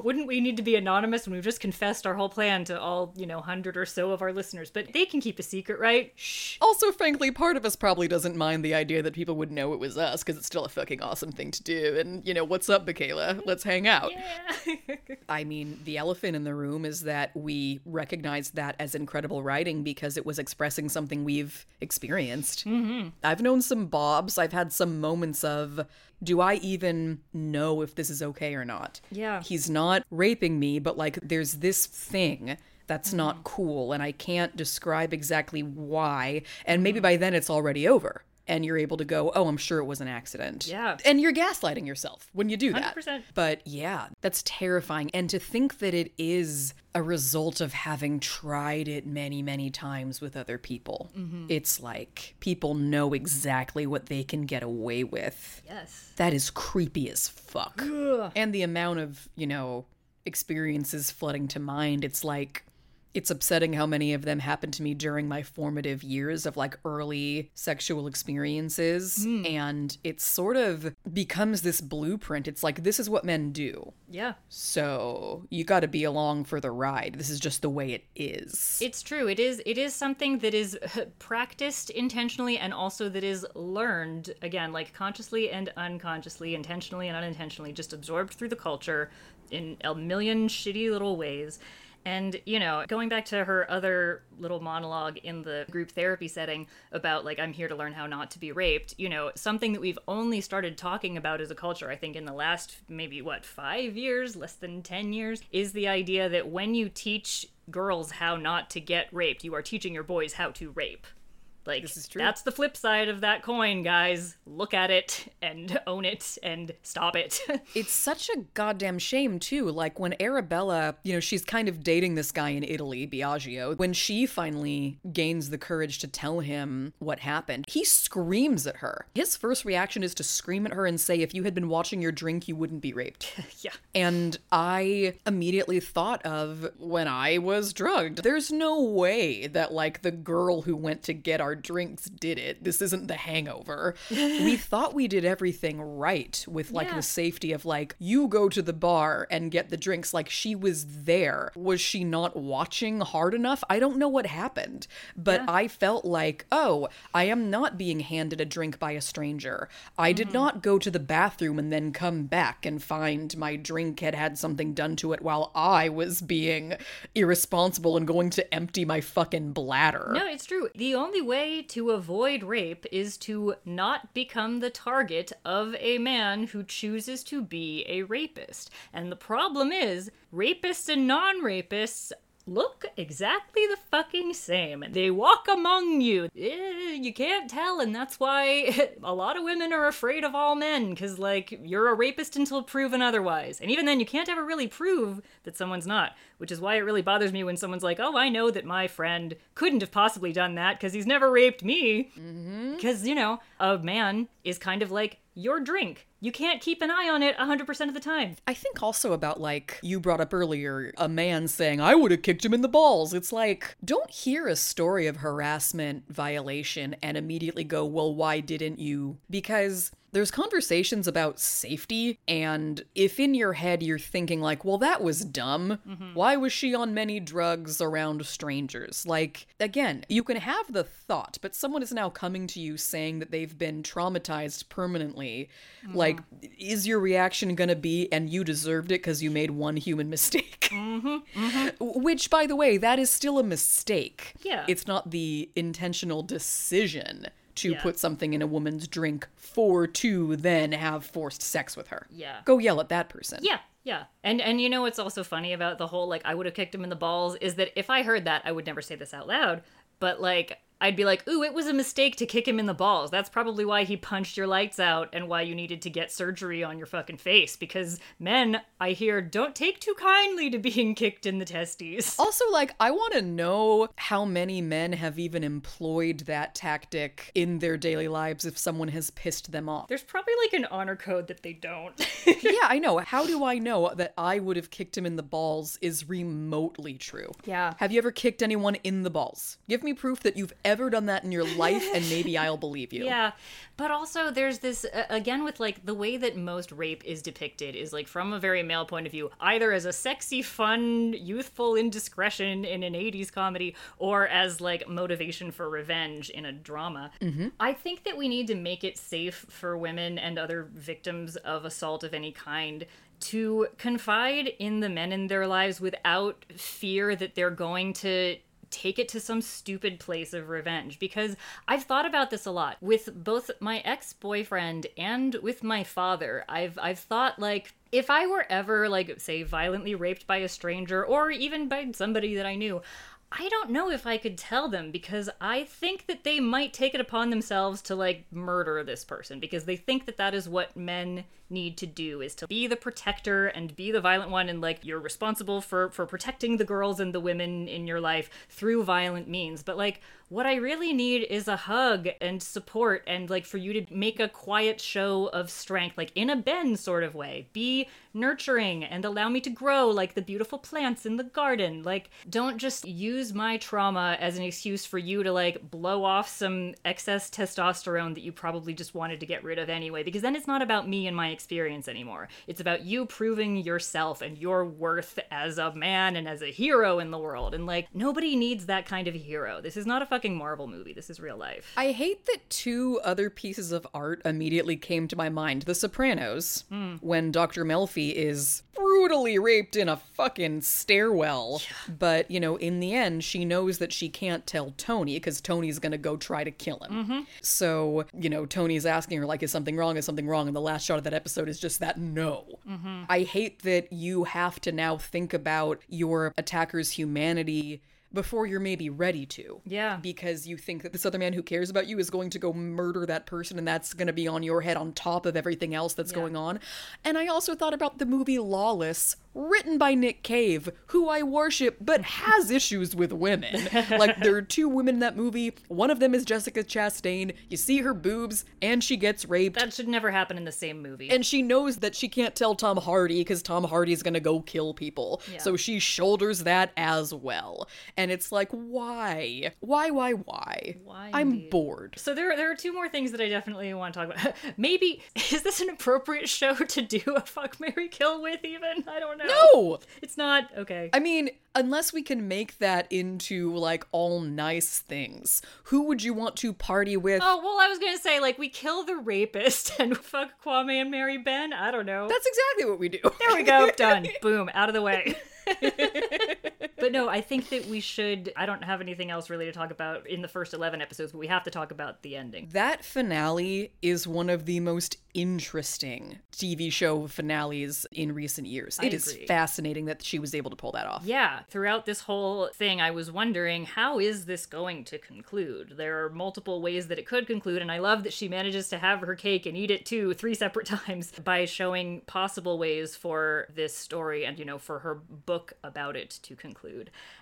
wouldn't we need to be anonymous when we've just confessed our whole plan to all, 100 or so of our listeners? But they can keep a secret, right? Shh. Also, frankly, part of us probably doesn't mind the idea that people would know it was us because it's still a fucking awesome thing to do. And, what's up, Michaela? Let's hang out. Yeah. I mean, the elephant in the room is that we recognize that as incredible writing because it was expressing something we've experienced. Mm-hmm. I've known some Bobs. I've had some moments of, do I even know if this is okay or not? Yeah. He's not raping me, but there's this thing that's mm-hmm. not cool and I can't describe exactly why. And maybe by then it's already over and you're able to go, oh, I'm sure it was an accident. Yeah. And you're gaslighting yourself when you do that. 100%. But yeah, that's terrifying. And to think that it is a result of having tried it many, many times with other people. Mm-hmm. It's like people know exactly what they can get away with. Yes. That is creepy as fuck. Ugh. And the amount of, experiences flooding to mind, it's like, it's upsetting how many of them happened to me during my formative years of early sexual experiences. Mm. And it sort of becomes this blueprint. It's like, this is what men do. Yeah. So you got to be along for the ride. This is just the way it is. It's true. It is something that is practiced intentionally and also that is learned, again, consciously and unconsciously, intentionally and unintentionally, just absorbed through the culture in a million shitty little ways. And, going back to her other little monologue in the group therapy setting about, I'm here to learn how not to be raped, something that we've only started talking about as a culture, I think, in the last maybe, 5 years, less than 10 years, is the idea that when you teach girls how not to get raped, you are teaching your boys how to rape. Like, this is true. That's the flip side of that coin, guys. Look at it and own it and stop it. It's such a goddamn shame, too. Like, when Arabella, you know, she's kind of dating this guy in Italy, Biagio, when she finally gains the courage to tell him what happened, he screams at her. His first reaction is to scream at her and say, if you had been watching your drink, you wouldn't be raped. Yeah. And I immediately thought of when I was drugged. There's no way that, like, the girl who went to get our drinks did it. This isn't The Hangover. We thought we did everything right with, like, the safety of, like, you go to the bar and get the drinks. Like, she was there. Was she not watching hard enough? I don't know what happened, but I felt like, oh, I am not being handed a drink by a stranger. I did not go to the bathroom and then come back and find my drink had something done to it while I was being irresponsible and going to empty my fucking bladder. No, it's true. The only way to avoid rape is to not become the target of a man who chooses to be a rapist. And the problem is, rapists and non-rapists look exactly the fucking same. They walk among you. You can't tell, and that's why a lot of women are afraid of all men, because, like, you're a rapist until proven otherwise. And even then, you can't ever really prove that someone's not, which is why it really bothers me when someone's like, oh, I know that my friend couldn't have possibly done that because he's never raped me. Because, you know, a man is kind of like your drink. You can't keep an eye on it 100% of the time. I think also about, like, you brought up earlier, a man saying, I would have kicked him in the balls. It's like, don't hear a story of harassment, violation, and immediately go, well, why didn't you? Because there's conversations about safety, and if in your head you're thinking, like, well, that was dumb. Why was she on many drugs around strangers? Like, again, you can have the thought, but someone is now coming to you saying that they've been traumatized permanently. Like, is your reaction gonna be, and you deserved it because you made one human mistake? Which, by the way, that is still a mistake. Yeah. It's not the intentional decision to put something in a woman's drink to then have forced sex with her. Yeah. Go yell at that person. Yeah. And you know what's also funny about the whole, like, I would have kicked him in the balls is that if I heard that, I would never say this out loud, but, like, I'd be like, ooh, it was a mistake to kick him in the balls. That's probably why he punched your lights out and why you needed to get surgery on your fucking face. Because men, I hear, don't take too kindly to being kicked in the testes. Also, like, I want to know how many men have even employed that tactic in their daily lives if someone has pissed them off. There's probably, like, an honor code that they don't. Yeah, I know. How do I know that I would have kicked him in the balls is remotely true? Yeah. Have you ever kicked anyone in the balls? Give me proof that you've ever done that in your life, and maybe I'll believe you. Yeah, but also there's this, again, with, like, the way that most rape is depicted is, like, from a very male point of view, either as a sexy, fun, youthful indiscretion in an 80s comedy, or as, like, motivation for revenge in a drama. I think that we need to make it safe for women and other victims of assault of any kind to confide in the men in their lives without fear that they're going to take it to some stupid place of revenge, because I've thought about this a lot with both my ex-boyfriend and with my father. I've thought, like, if I were ever, like, say, violently raped by a stranger or even by somebody that I knew, I don't know if I could tell them, because I think that they might take it upon themselves to, like, murder this person, because they think that that is what men need to do, is to be the protector and be the violent one, and, like, you're responsible for protecting the girls and the women in your life through violent means. But, like, what I really need is a hug and support and, like, for you to make a quiet show of strength, like, in a Ben sort of way. Be nurturing and allow me to grow like the beautiful plants in the garden. Like, don't just use my trauma as an excuse for you to, like, blow off some excess testosterone that you probably just wanted to get rid of anyway, because then it's not about me and my experience anymore. It's about you proving yourself and your worth as a man and as a hero in the world. And, like, nobody needs that kind of hero. This is not a fucking Marvel movie. This is real life. I hate that two other pieces of art immediately came to my mind. The Sopranos, when Dr. Melfi is brutally raped in a fucking stairwell. Yeah. But, you know, in the end, she knows that she can't tell Tony because Tony's gonna go try to kill him. So, you know, Tony's asking her, like, is something wrong? Is something wrong? And the last shot of that episode is just that no. I hate that you have to now think about your attacker's humanity before you're maybe ready to. Yeah. Because you think that this other man who cares about you is going to go murder that person, and that's going to be on your head on top of everything else that's going on. And I also thought about the movie Lawless, written by Nick Cave, who I worship, but has issues with women. Like, there are two women in that movie. One of them is Jessica Chastain. You see her boobs, and she gets raped. That should never happen in the same movie. And she knows that she can't tell Tom Hardy because Tom Hardy's going to go kill people. Yeah. So she shoulders that as well. And it's like, why? Why? Why? I'm bored. So there are two more things that I definitely want to talk about. Maybe, is this an appropriate show to do a fuck, marry, kill with even? I don't know. No! It's not. Okay. I mean, unless we can make that into, like, all nice things. Who would you want to party with? Oh, well, I was going to say, like, we kill the rapist and fuck Kwame and marry Ben. I don't know. That's exactly what we do. There we go. Done. Boom. Out of the way. But no, I think that we should, I don't have anything else really to talk about in the first 11 episodes, but we have to talk about the ending. That finale is one of the most interesting TV show finales in recent years. It is fascinating that she was able to pull that off. Yeah. Throughout this whole thing, I was wondering, how is this going to conclude? There are multiple ways that it could conclude, and I love that she manages to have her cake and eat it too 3 separate times by showing possible ways for this story and, you know, for her book about it to conclude.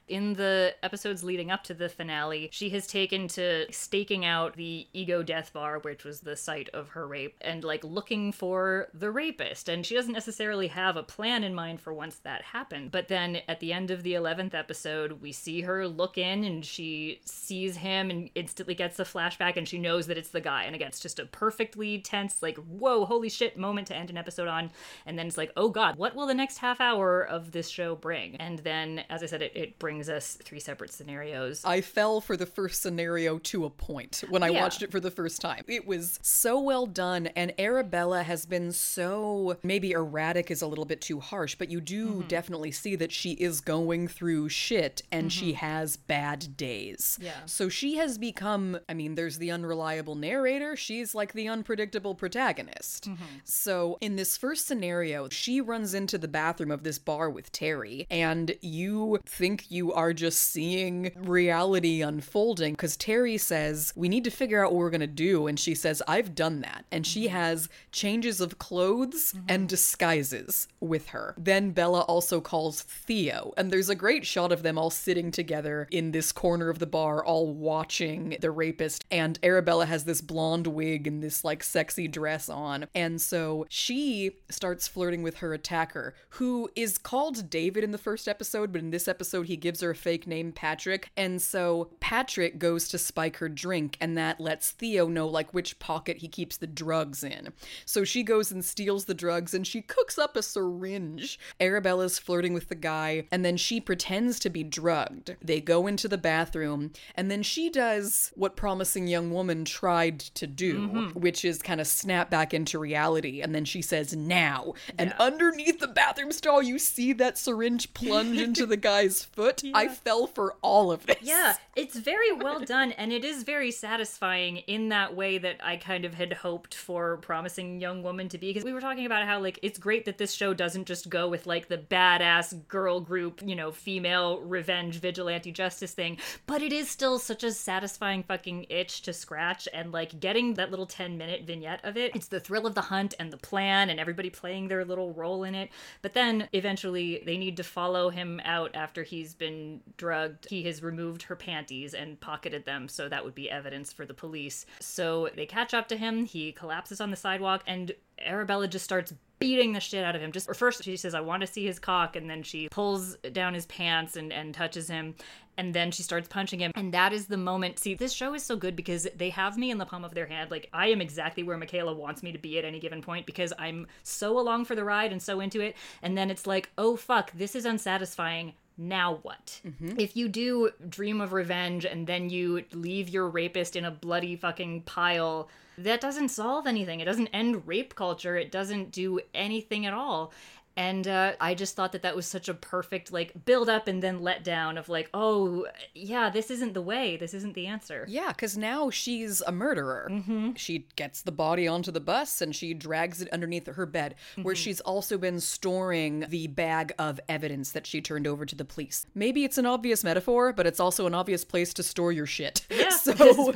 In the episodes leading up to the finale, she has taken to staking out the Ego Death Bar, which was the site of her rape, and like looking for the rapist. And she doesn't necessarily have a plan in mind for once that happened. But then at the end of the 11th episode, we see her look in and she sees him and instantly gets the flashback and she knows that it's the guy. And again, it's just a perfectly tense, like, whoa, holy shit moment to end an episode on. And then it's like, oh God, what will the next half hour of this show bring? And then, as I said, it brings us 3 separate scenarios. I fell for the first scenario to a point when I watched it for the first time. It was so well done, and Arabella has been so, maybe erratic is a little bit too harsh, but you do definitely see that she is going through shit and she has bad days. Yeah. So she has become, I mean, there's the unreliable narrator, she's like the unpredictable protagonist. Mm-hmm. So in this first scenario, she runs into the bathroom of this bar with Terry, and you think you are just seeing reality unfolding because Terry says, we need to figure out what we're going to do. And she says, I've done that. And she has changes of clothes and disguises with her. Then Bella also calls Theo. And there's a great shot of them all sitting together in this corner of the bar, all watching the rapist. And Arabella has this blonde wig and this like sexy dress on. And so she starts flirting with her attacker, who is called David in the first episode, but in this episode he gives her a fake name, Patrick. And so Patrick goes to spike her drink, and that lets Theo know like which pocket he keeps the drugs in. So she goes and steals the drugs and she cooks up a syringe. Arabella's flirting with the guy, and then she pretends to be drugged. They go into the bathroom, and then she does what Promising Young Woman tried to do, which is kind of snap back into reality, and then she says, now. And underneath the bathroom stall you see that syringe plunge into the guy's foot. Yeah. I fell for all of this. Yeah, it's very well done, and it is very satisfying in that way that I kind of had hoped for Promising Young Woman to be, because we were talking about how, like, it's great that this show doesn't just go with, like, the badass girl group, you know, female revenge vigilante justice thing, but it is still such a satisfying fucking itch to scratch, and, like, getting that little 10-minute vignette of it, it's the thrill of the hunt and the plan and everybody playing their little role in it, but then eventually they need to follow him out after he's been drugged. He has removed her panties and pocketed them, so that would be evidence for the police. So they catch up to him, he collapses on the sidewalk, and Arabella just starts beating the shit out of him. Just, or first she says, I want to see his cock, and then she pulls down his pants and touches him, and then she starts punching him. And that is the moment. See, this show is so good because they have me in the palm of their hand. Like, I am exactly where Michaela wants me to be at any given point because I'm so along for the ride and so into it. And then it's like, oh fuck, this is unsatisfying. Now what? If you do dream of revenge and then you leave your rapist in a bloody fucking pile, that doesn't solve anything. It doesn't end rape culture. It doesn't do anything at all. And I just thought that was such a perfect, build up and then let down of, oh, yeah, this isn't the way. This isn't the answer. Yeah, because now she's a murderer. Mm-hmm. She gets the body onto the bus and she drags it underneath her bed, mm-hmm. where she's also been storing the bag of evidence that she turned over to the police. Maybe it's an obvious metaphor, but it's also an obvious place to store your shit. Yeah, so,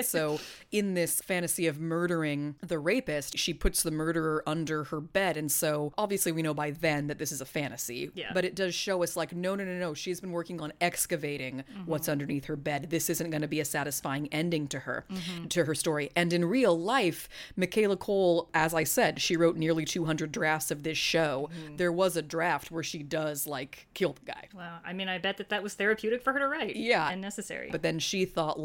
so in this fantasy of murdering the rapist, she puts the murderer under her bed. And so obviously, we know by then that this is a fantasy, yeah. but it does show us no, she's been working on excavating mm-hmm. what's underneath her bed. This isn't going to be a satisfying ending to her mm-hmm. to her story. And in real life, Michaela Cole, as I said, she wrote nearly 200 drafts of this show. Mm-hmm. There was a draft where she does kill the guy. Wow, I mean, I bet that was therapeutic for her to write. Yeah, and necessary. But then she thought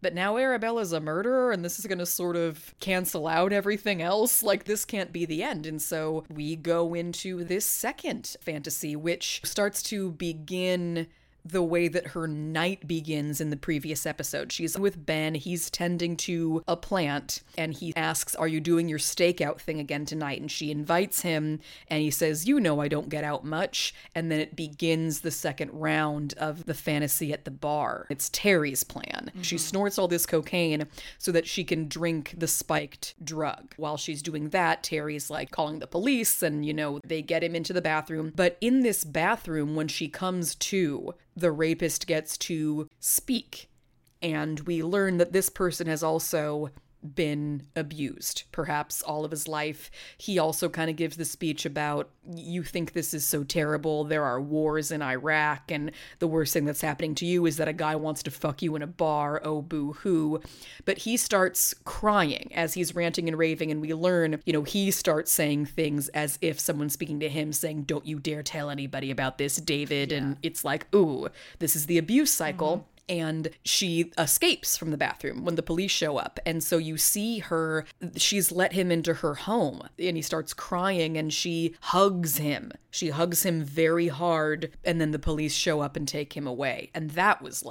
but now Arabella's a murderer and this is going to sort of cancel out everything else. This can't be the end. And so we go into this second fantasy, which starts to begin the way that her night begins in the previous episode. She's with Ben, he's tending to a plant, and he asks, are you doing your stakeout thing again tonight? And she invites him, and he says, I don't get out much. And then it begins the second round of the fantasy at the bar. It's Terry's plan. Mm-hmm. She snorts all this cocaine so that she can drink the spiked drug. While she's doing that, Terry's calling the police, and they get him into the bathroom. But in this bathroom, when she comes to, the rapist gets to speak, and we learn that this person has also been abused, perhaps all of his life. He also kind of gives the speech about, you think this is so terrible, there are wars in Iraq, and the worst thing that's happening to you is that a guy wants to fuck you in a bar, oh boo-hoo. But he starts crying as he's ranting and raving, and we learn, he starts saying things as if someone's speaking to him, saying, don't you dare tell anybody about this, David, yeah. And it's ooh, this is the abuse cycle. Mm-hmm. And she escapes from the bathroom when the police show up. And so you see her, she's let him into her home, and he starts crying, and she hugs him. She hugs him very hard, and then the police show up and take him away. And that was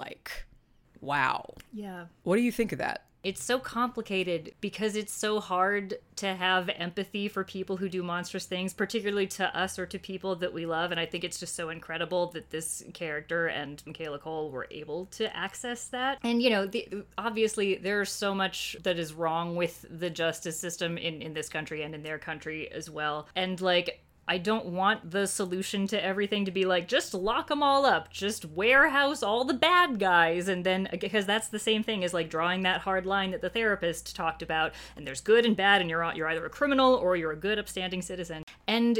wow. Yeah. What do you think of that? It's so complicated because it's so hard to have empathy for people who do monstrous things, particularly to us or to people that we love. And I think it's just so incredible that this character and Michaela Cole were able to access that. And, obviously there's so much that is wrong with the justice system in this country and in their country as well. And I don't want the solution to everything to be just lock them all up, just warehouse all the bad guys, and then, because that's the same thing as drawing that hard line that the therapist talked about, and there's good and bad, and you're either a criminal or you're a good, upstanding citizen. And,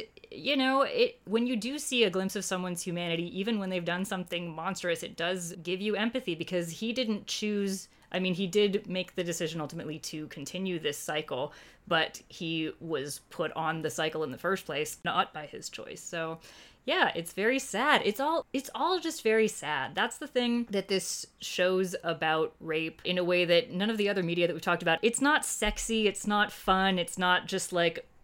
when you do see a glimpse of someone's humanity, even when they've done something monstrous, it does give you empathy, because he didn't choose... I mean, he did make the decision ultimately to continue this cycle, but he was put on the cycle in the first place, not by his choice. So, yeah, it's very sad. It's all just very sad. That's the thing that this shows about rape in a way that none of the other media that we've talked about. It's not sexy. It's not fun. It's not just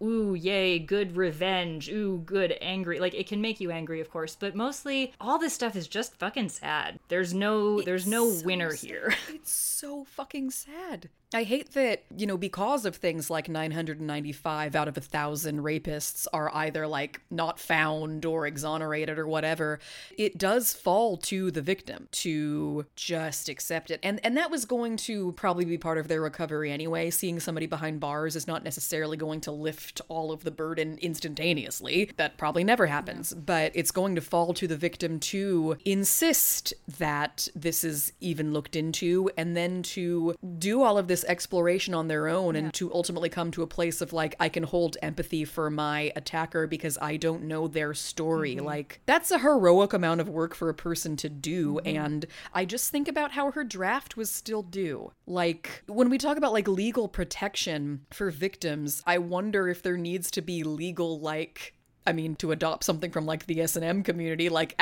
ooh, yay, good revenge, ooh, good angry. It can make you angry, of course, but mostly all this stuff is just fucking sad. There's no winner here. It's so fucking sad. I hate that, because of things like 995 out of 1,000 rapists are either not found or exonerated or whatever, it does fall to the victim to just accept it. And that was going to probably be part of their recovery anyway. Seeing somebody behind bars is not necessarily going to lift all of the burden instantaneously. That probably never happens. Yeah. But it's going to fall to the victim to insist that this is even looked into, and then to do all of this exploration on their own, yeah. and to ultimately come to a place of I can hold empathy for my attacker because I don't know their story. Mm-hmm. That's a heroic amount of work for a person to do. Mm-hmm. And I just think about how her draft was still due. When we talk about legal protection for victims, I wonder if there needs to be legal to adopt something from the S&M community, aftercare.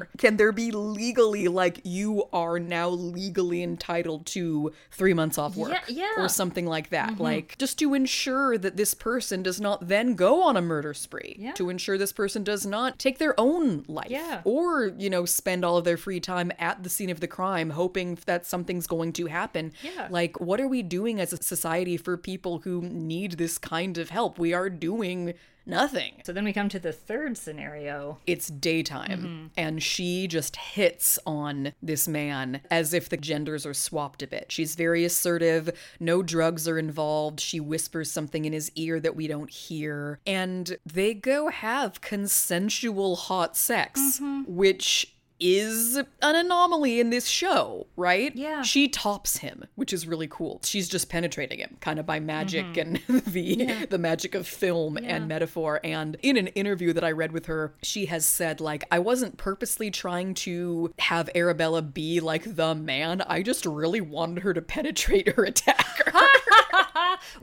Mm. Can there be legally, you are now legally entitled to 3 months off work, yeah. or something like that? Mm-hmm. Just to ensure that this person does not then go on a murder spree, yeah. to ensure this person does not take their own life, yeah. or, spend all of their free time at the scene of the crime hoping that something's going to happen. Yeah. What are we doing as a society for people who need this kind of help? We are doing nothing. So then we come to the third scenario. It's daytime, and she just hits on this man as if the genders are swapped a bit. She's very assertive. No drugs are involved. She whispers something in his ear that we don't hear. And they go have consensual hot sex, which is an anomaly in this show, right? Yeah. She tops him, which is really cool. She's just penetrating him, kind of by magic and the magic of film and metaphor. And in an interview that I read with her, she has said, like, I wasn't purposely trying to have Arabella be like the man. I just really wanted her to penetrate her attacker.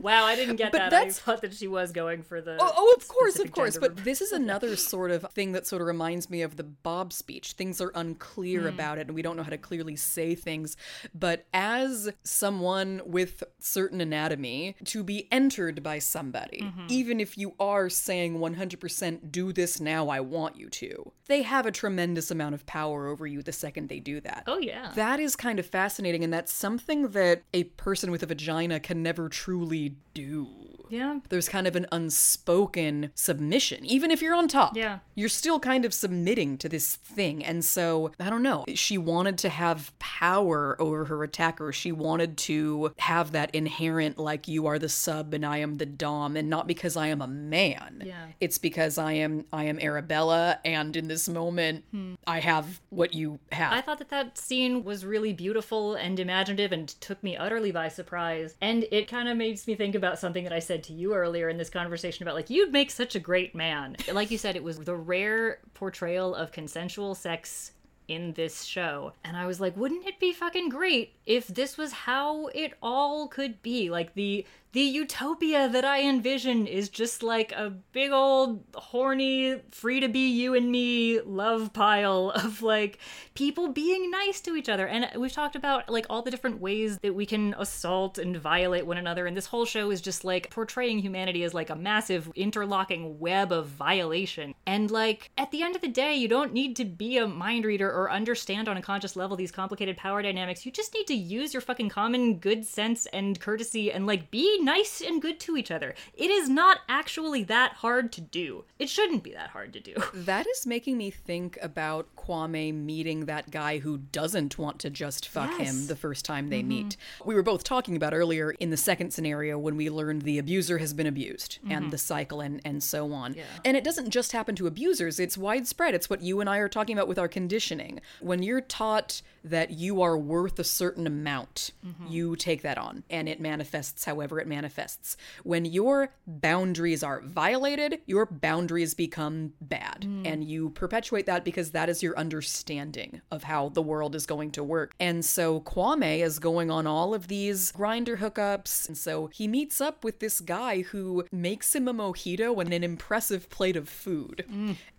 Wow, I didn't get that. I thought that she was going for the... Oh, of course. But this is another sort of thing that sort of reminds me of the Bob speech. Things are unclear about it, and we don't know how to clearly say things. But as someone with certain anatomy, to be entered by somebody, even if you are saying 100% do this now, I want you to, they have a tremendous amount of power over you the second they do that. Oh, yeah. That is kind of fascinating, and that's something that a person with a vagina can never truly do. Yeah. There's kind of an unspoken submission. Even if you're on top, you're still kind of submitting to this thing. And so, I don't know. She wanted to have power over her attacker. She wanted to have that inherent, like, you are the sub and I am the dom. And not because I am a man. Yeah. It's because I am Arabella. And in this moment, I have what you have. I thought that scene was really beautiful and imaginative and took me utterly by surprise. And it kind of makes me think about something that I said to you earlier in this conversation about, like, you'd make such a great man. Like you said, it was the rare portrayal of consensual sex in this show. And I was like, wouldn't it be fucking great if this was how it all could be? Like, the utopia that I envision is just like a big old horny, free to be you and me love pile of, like, people being nice to each other. And we've talked about, like, all the different ways that we can assault and violate one another. And this whole show is just, like, portraying humanity as, like, a massive interlocking web of violation. And, like, at the end of the day, you don't need to be a mind reader or understand on a conscious level these complicated power dynamics. You just need to use your fucking common good sense and courtesy and, like, be nice and good to each other. It is not actually that hard to do. It shouldn't be that hard to do. That is making me think about Kwame meeting that guy who doesn't want to just fuck him the first time they meet. We were both talking about earlier in the second scenario when we learned the abuser has been abused and the cycle and so on. Yeah. And it doesn't just happen to abusers. It's widespread. It's what you and I are talking about with our conditioning. When you're taught that you are worth a certain amount, you take that on and it manifests however it manifests. When your boundaries are violated, your boundaries become bad and you perpetuate that because that is your understanding of how the world is going to work. And so Kwame is going on all of these grinder hookups, and so he meets up with this guy who makes him a mojito and an impressive plate of food.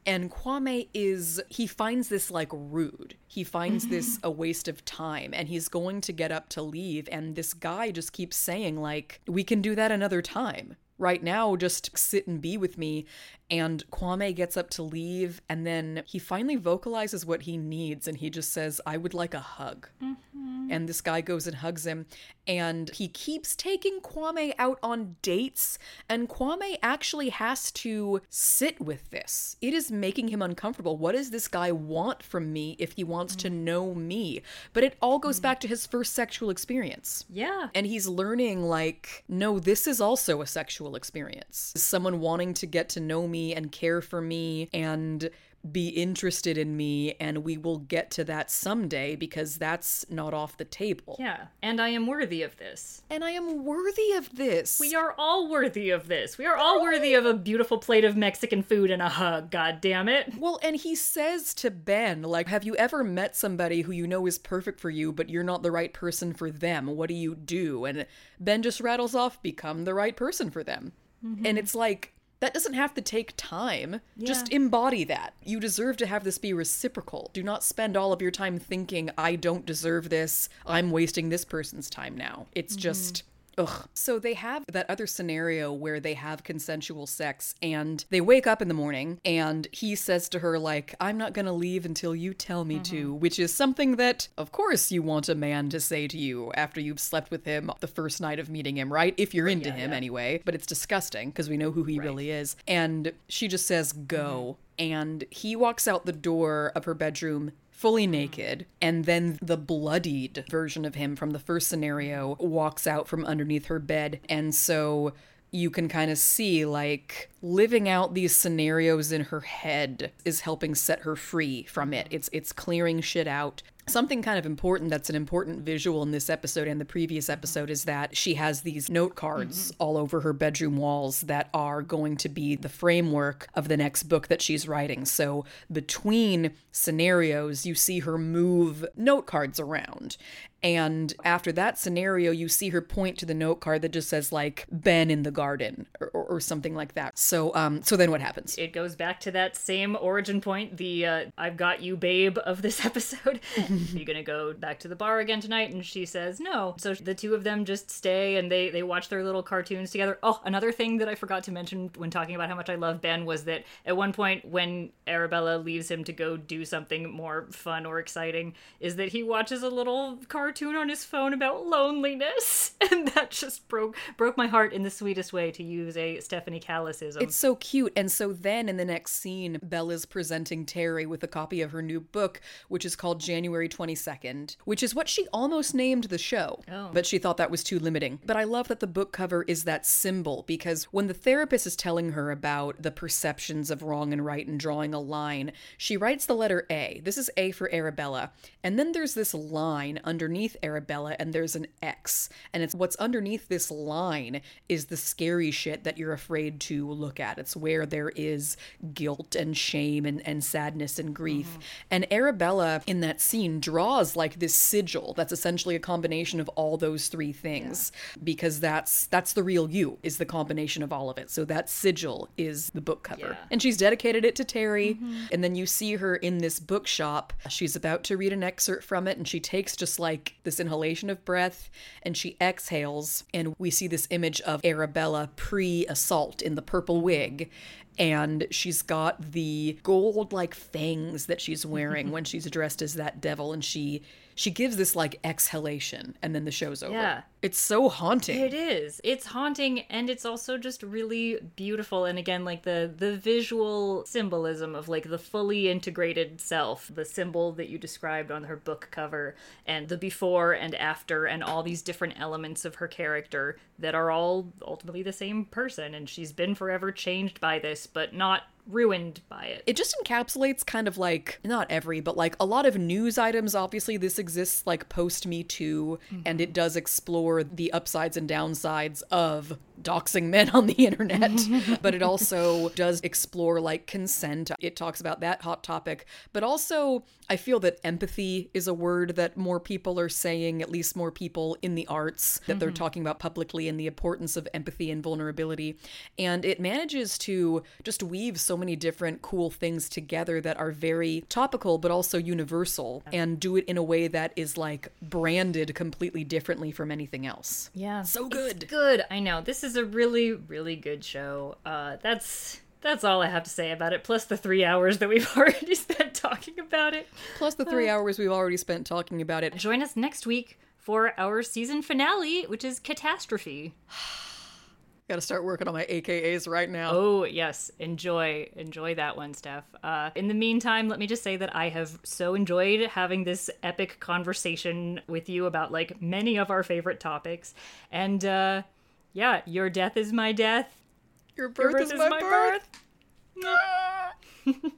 And Kwame he finds this, like, rude. He finds this a waste of time, and he's going to get up to leave. And this guy just keeps saying, like, we can do that another time. Right now, just sit and be with me. And Kwame gets up to leave, and then he finally vocalizes what he needs, and he just says, I would like a hug. And this guy goes and hugs him, and he keeps taking Kwame out on dates, and Kwame actually has to sit with this. It is making him uncomfortable. What does this guy want from me if he wants to know me? But it all goes back to his first sexual experience. Yeah. And he's learning, like, no, this is also a sexual experience. Someone wanting to get to know me and care for me and be interested in me, and we will get to that someday because that's not off the table. Yeah. And I am worthy of this. And I am worthy of this. We are all worthy of this. We are all worthy of a beautiful plate of Mexican food and a hug, god damn it. Well, and he says to Ben, like, have you ever met somebody who you know is perfect for you, but you're not the right person for them? What do you do? And Ben just rattles off, become the right person for them. And it's like, that doesn't have to take time. Yeah. Just embody that. You deserve to have this be reciprocal. Do not spend all of your time thinking, I don't deserve this. I'm wasting this person's time now. It's just Ugh. So they have that other scenario where they have consensual sex and they wake up in the morning and he says to her, like, I'm not going to leave until you tell me to, which is something that, of course, you want a man to say to you after you've slept with him the first night of meeting him, right? If you're into him anyway. But it's disgusting because we know who he really is. And she just says, go. And he walks out the door of her bedroom fully naked, and then the bloodied version of him from the first scenario walks out from underneath her bed. And so you can kind of see, like, living out these scenarios in her head is helping set her free from it. It's clearing shit out. Something kind of important that's an important visual in this episode and the previous episode is that she has these note cards all over her bedroom walls that are going to be the framework of the next book that she's writing. So between scenarios, you see her move note cards around. And after that scenario, you see her point to the note card that just says, like, Ben in the garden or something like that. So then what happens? It goes back to that same origin point, the I've got you, babe, of this episode. Are you going to go back to the bar again tonight? And she says no. So the two of them just stay and they watch their little cartoons together. Oh, another thing that I forgot to mention when talking about how much I love Ben was that at one point when Arabella leaves him to go do something more fun or exciting is that he watches a little cartoon on his phone about loneliness, and that just broke my heart in the sweetest way, to use a Stephanie Callisism. It's so cute. And so then in the next scene, Bella's presenting Terry with a copy of her new book, which is called January 22nd, which is what she almost named the show, but she thought that was too limiting. But I love that the book cover is that symbol, because when the therapist is telling her about the perceptions of wrong and right and drawing a line, she writes the letter A. This is A for Arabella. And then there's this line underneath Arabella, and there's an X, and it's what's underneath this line is the scary shit that you're afraid to look at. It's where there is guilt and shame and sadness and grief. And Arabella in that scene draws like this sigil that's essentially a combination of all those three things, because that's the real you, is the combination of all of it. So that sigil is the book cover, and she's dedicated it to Terry. And then you see her in this bookshop, she's about to read an excerpt from it, and she takes just like this inhalation of breath and she exhales, and we see this image of Arabella pre-assault in the purple wig, and she's got the gold like fangs that she's wearing when she's dressed as that devil, and she gives this like exhalation, and then the show's over. Yeah. It's so haunting. It is. It's haunting, and it's also just really beautiful. And again, like the visual symbolism of like the fully integrated self, the symbol that you described on her book cover, and the before and after, and all these different elements of her character that are all ultimately the same person. And she's been forever changed by this, but not ruined by it. It just encapsulates kind of like, not every, but like a lot of news items. Obviously this exists like post Me Too, and it does explore the upsides and downsides of doxing men on the internet, but it also does explore like consent. It talks about that hot topic, but also I feel that empathy is a word that more people are saying, at least more people in the arts, that they're talking about publicly, and the importance of empathy and vulnerability. And it manages to just weave so many different cool things together that are very topical but also universal, and do it in a way that is like branded completely differently from anything else. Yeah. So good. It's good. I know. This is a really, really good show. That's all I have to say about it, plus the 3 hours that we've already spent talking about it. Join us next week for our season finale, which is Catastrophe. Gotta start working on my AKAs right now. Oh, yes. Enjoy that one, Steph. In the meantime, let me just say that I have so enjoyed having this epic conversation with you about, like, many of our favorite topics. And, yeah, your death is my death. Your birth is my birth.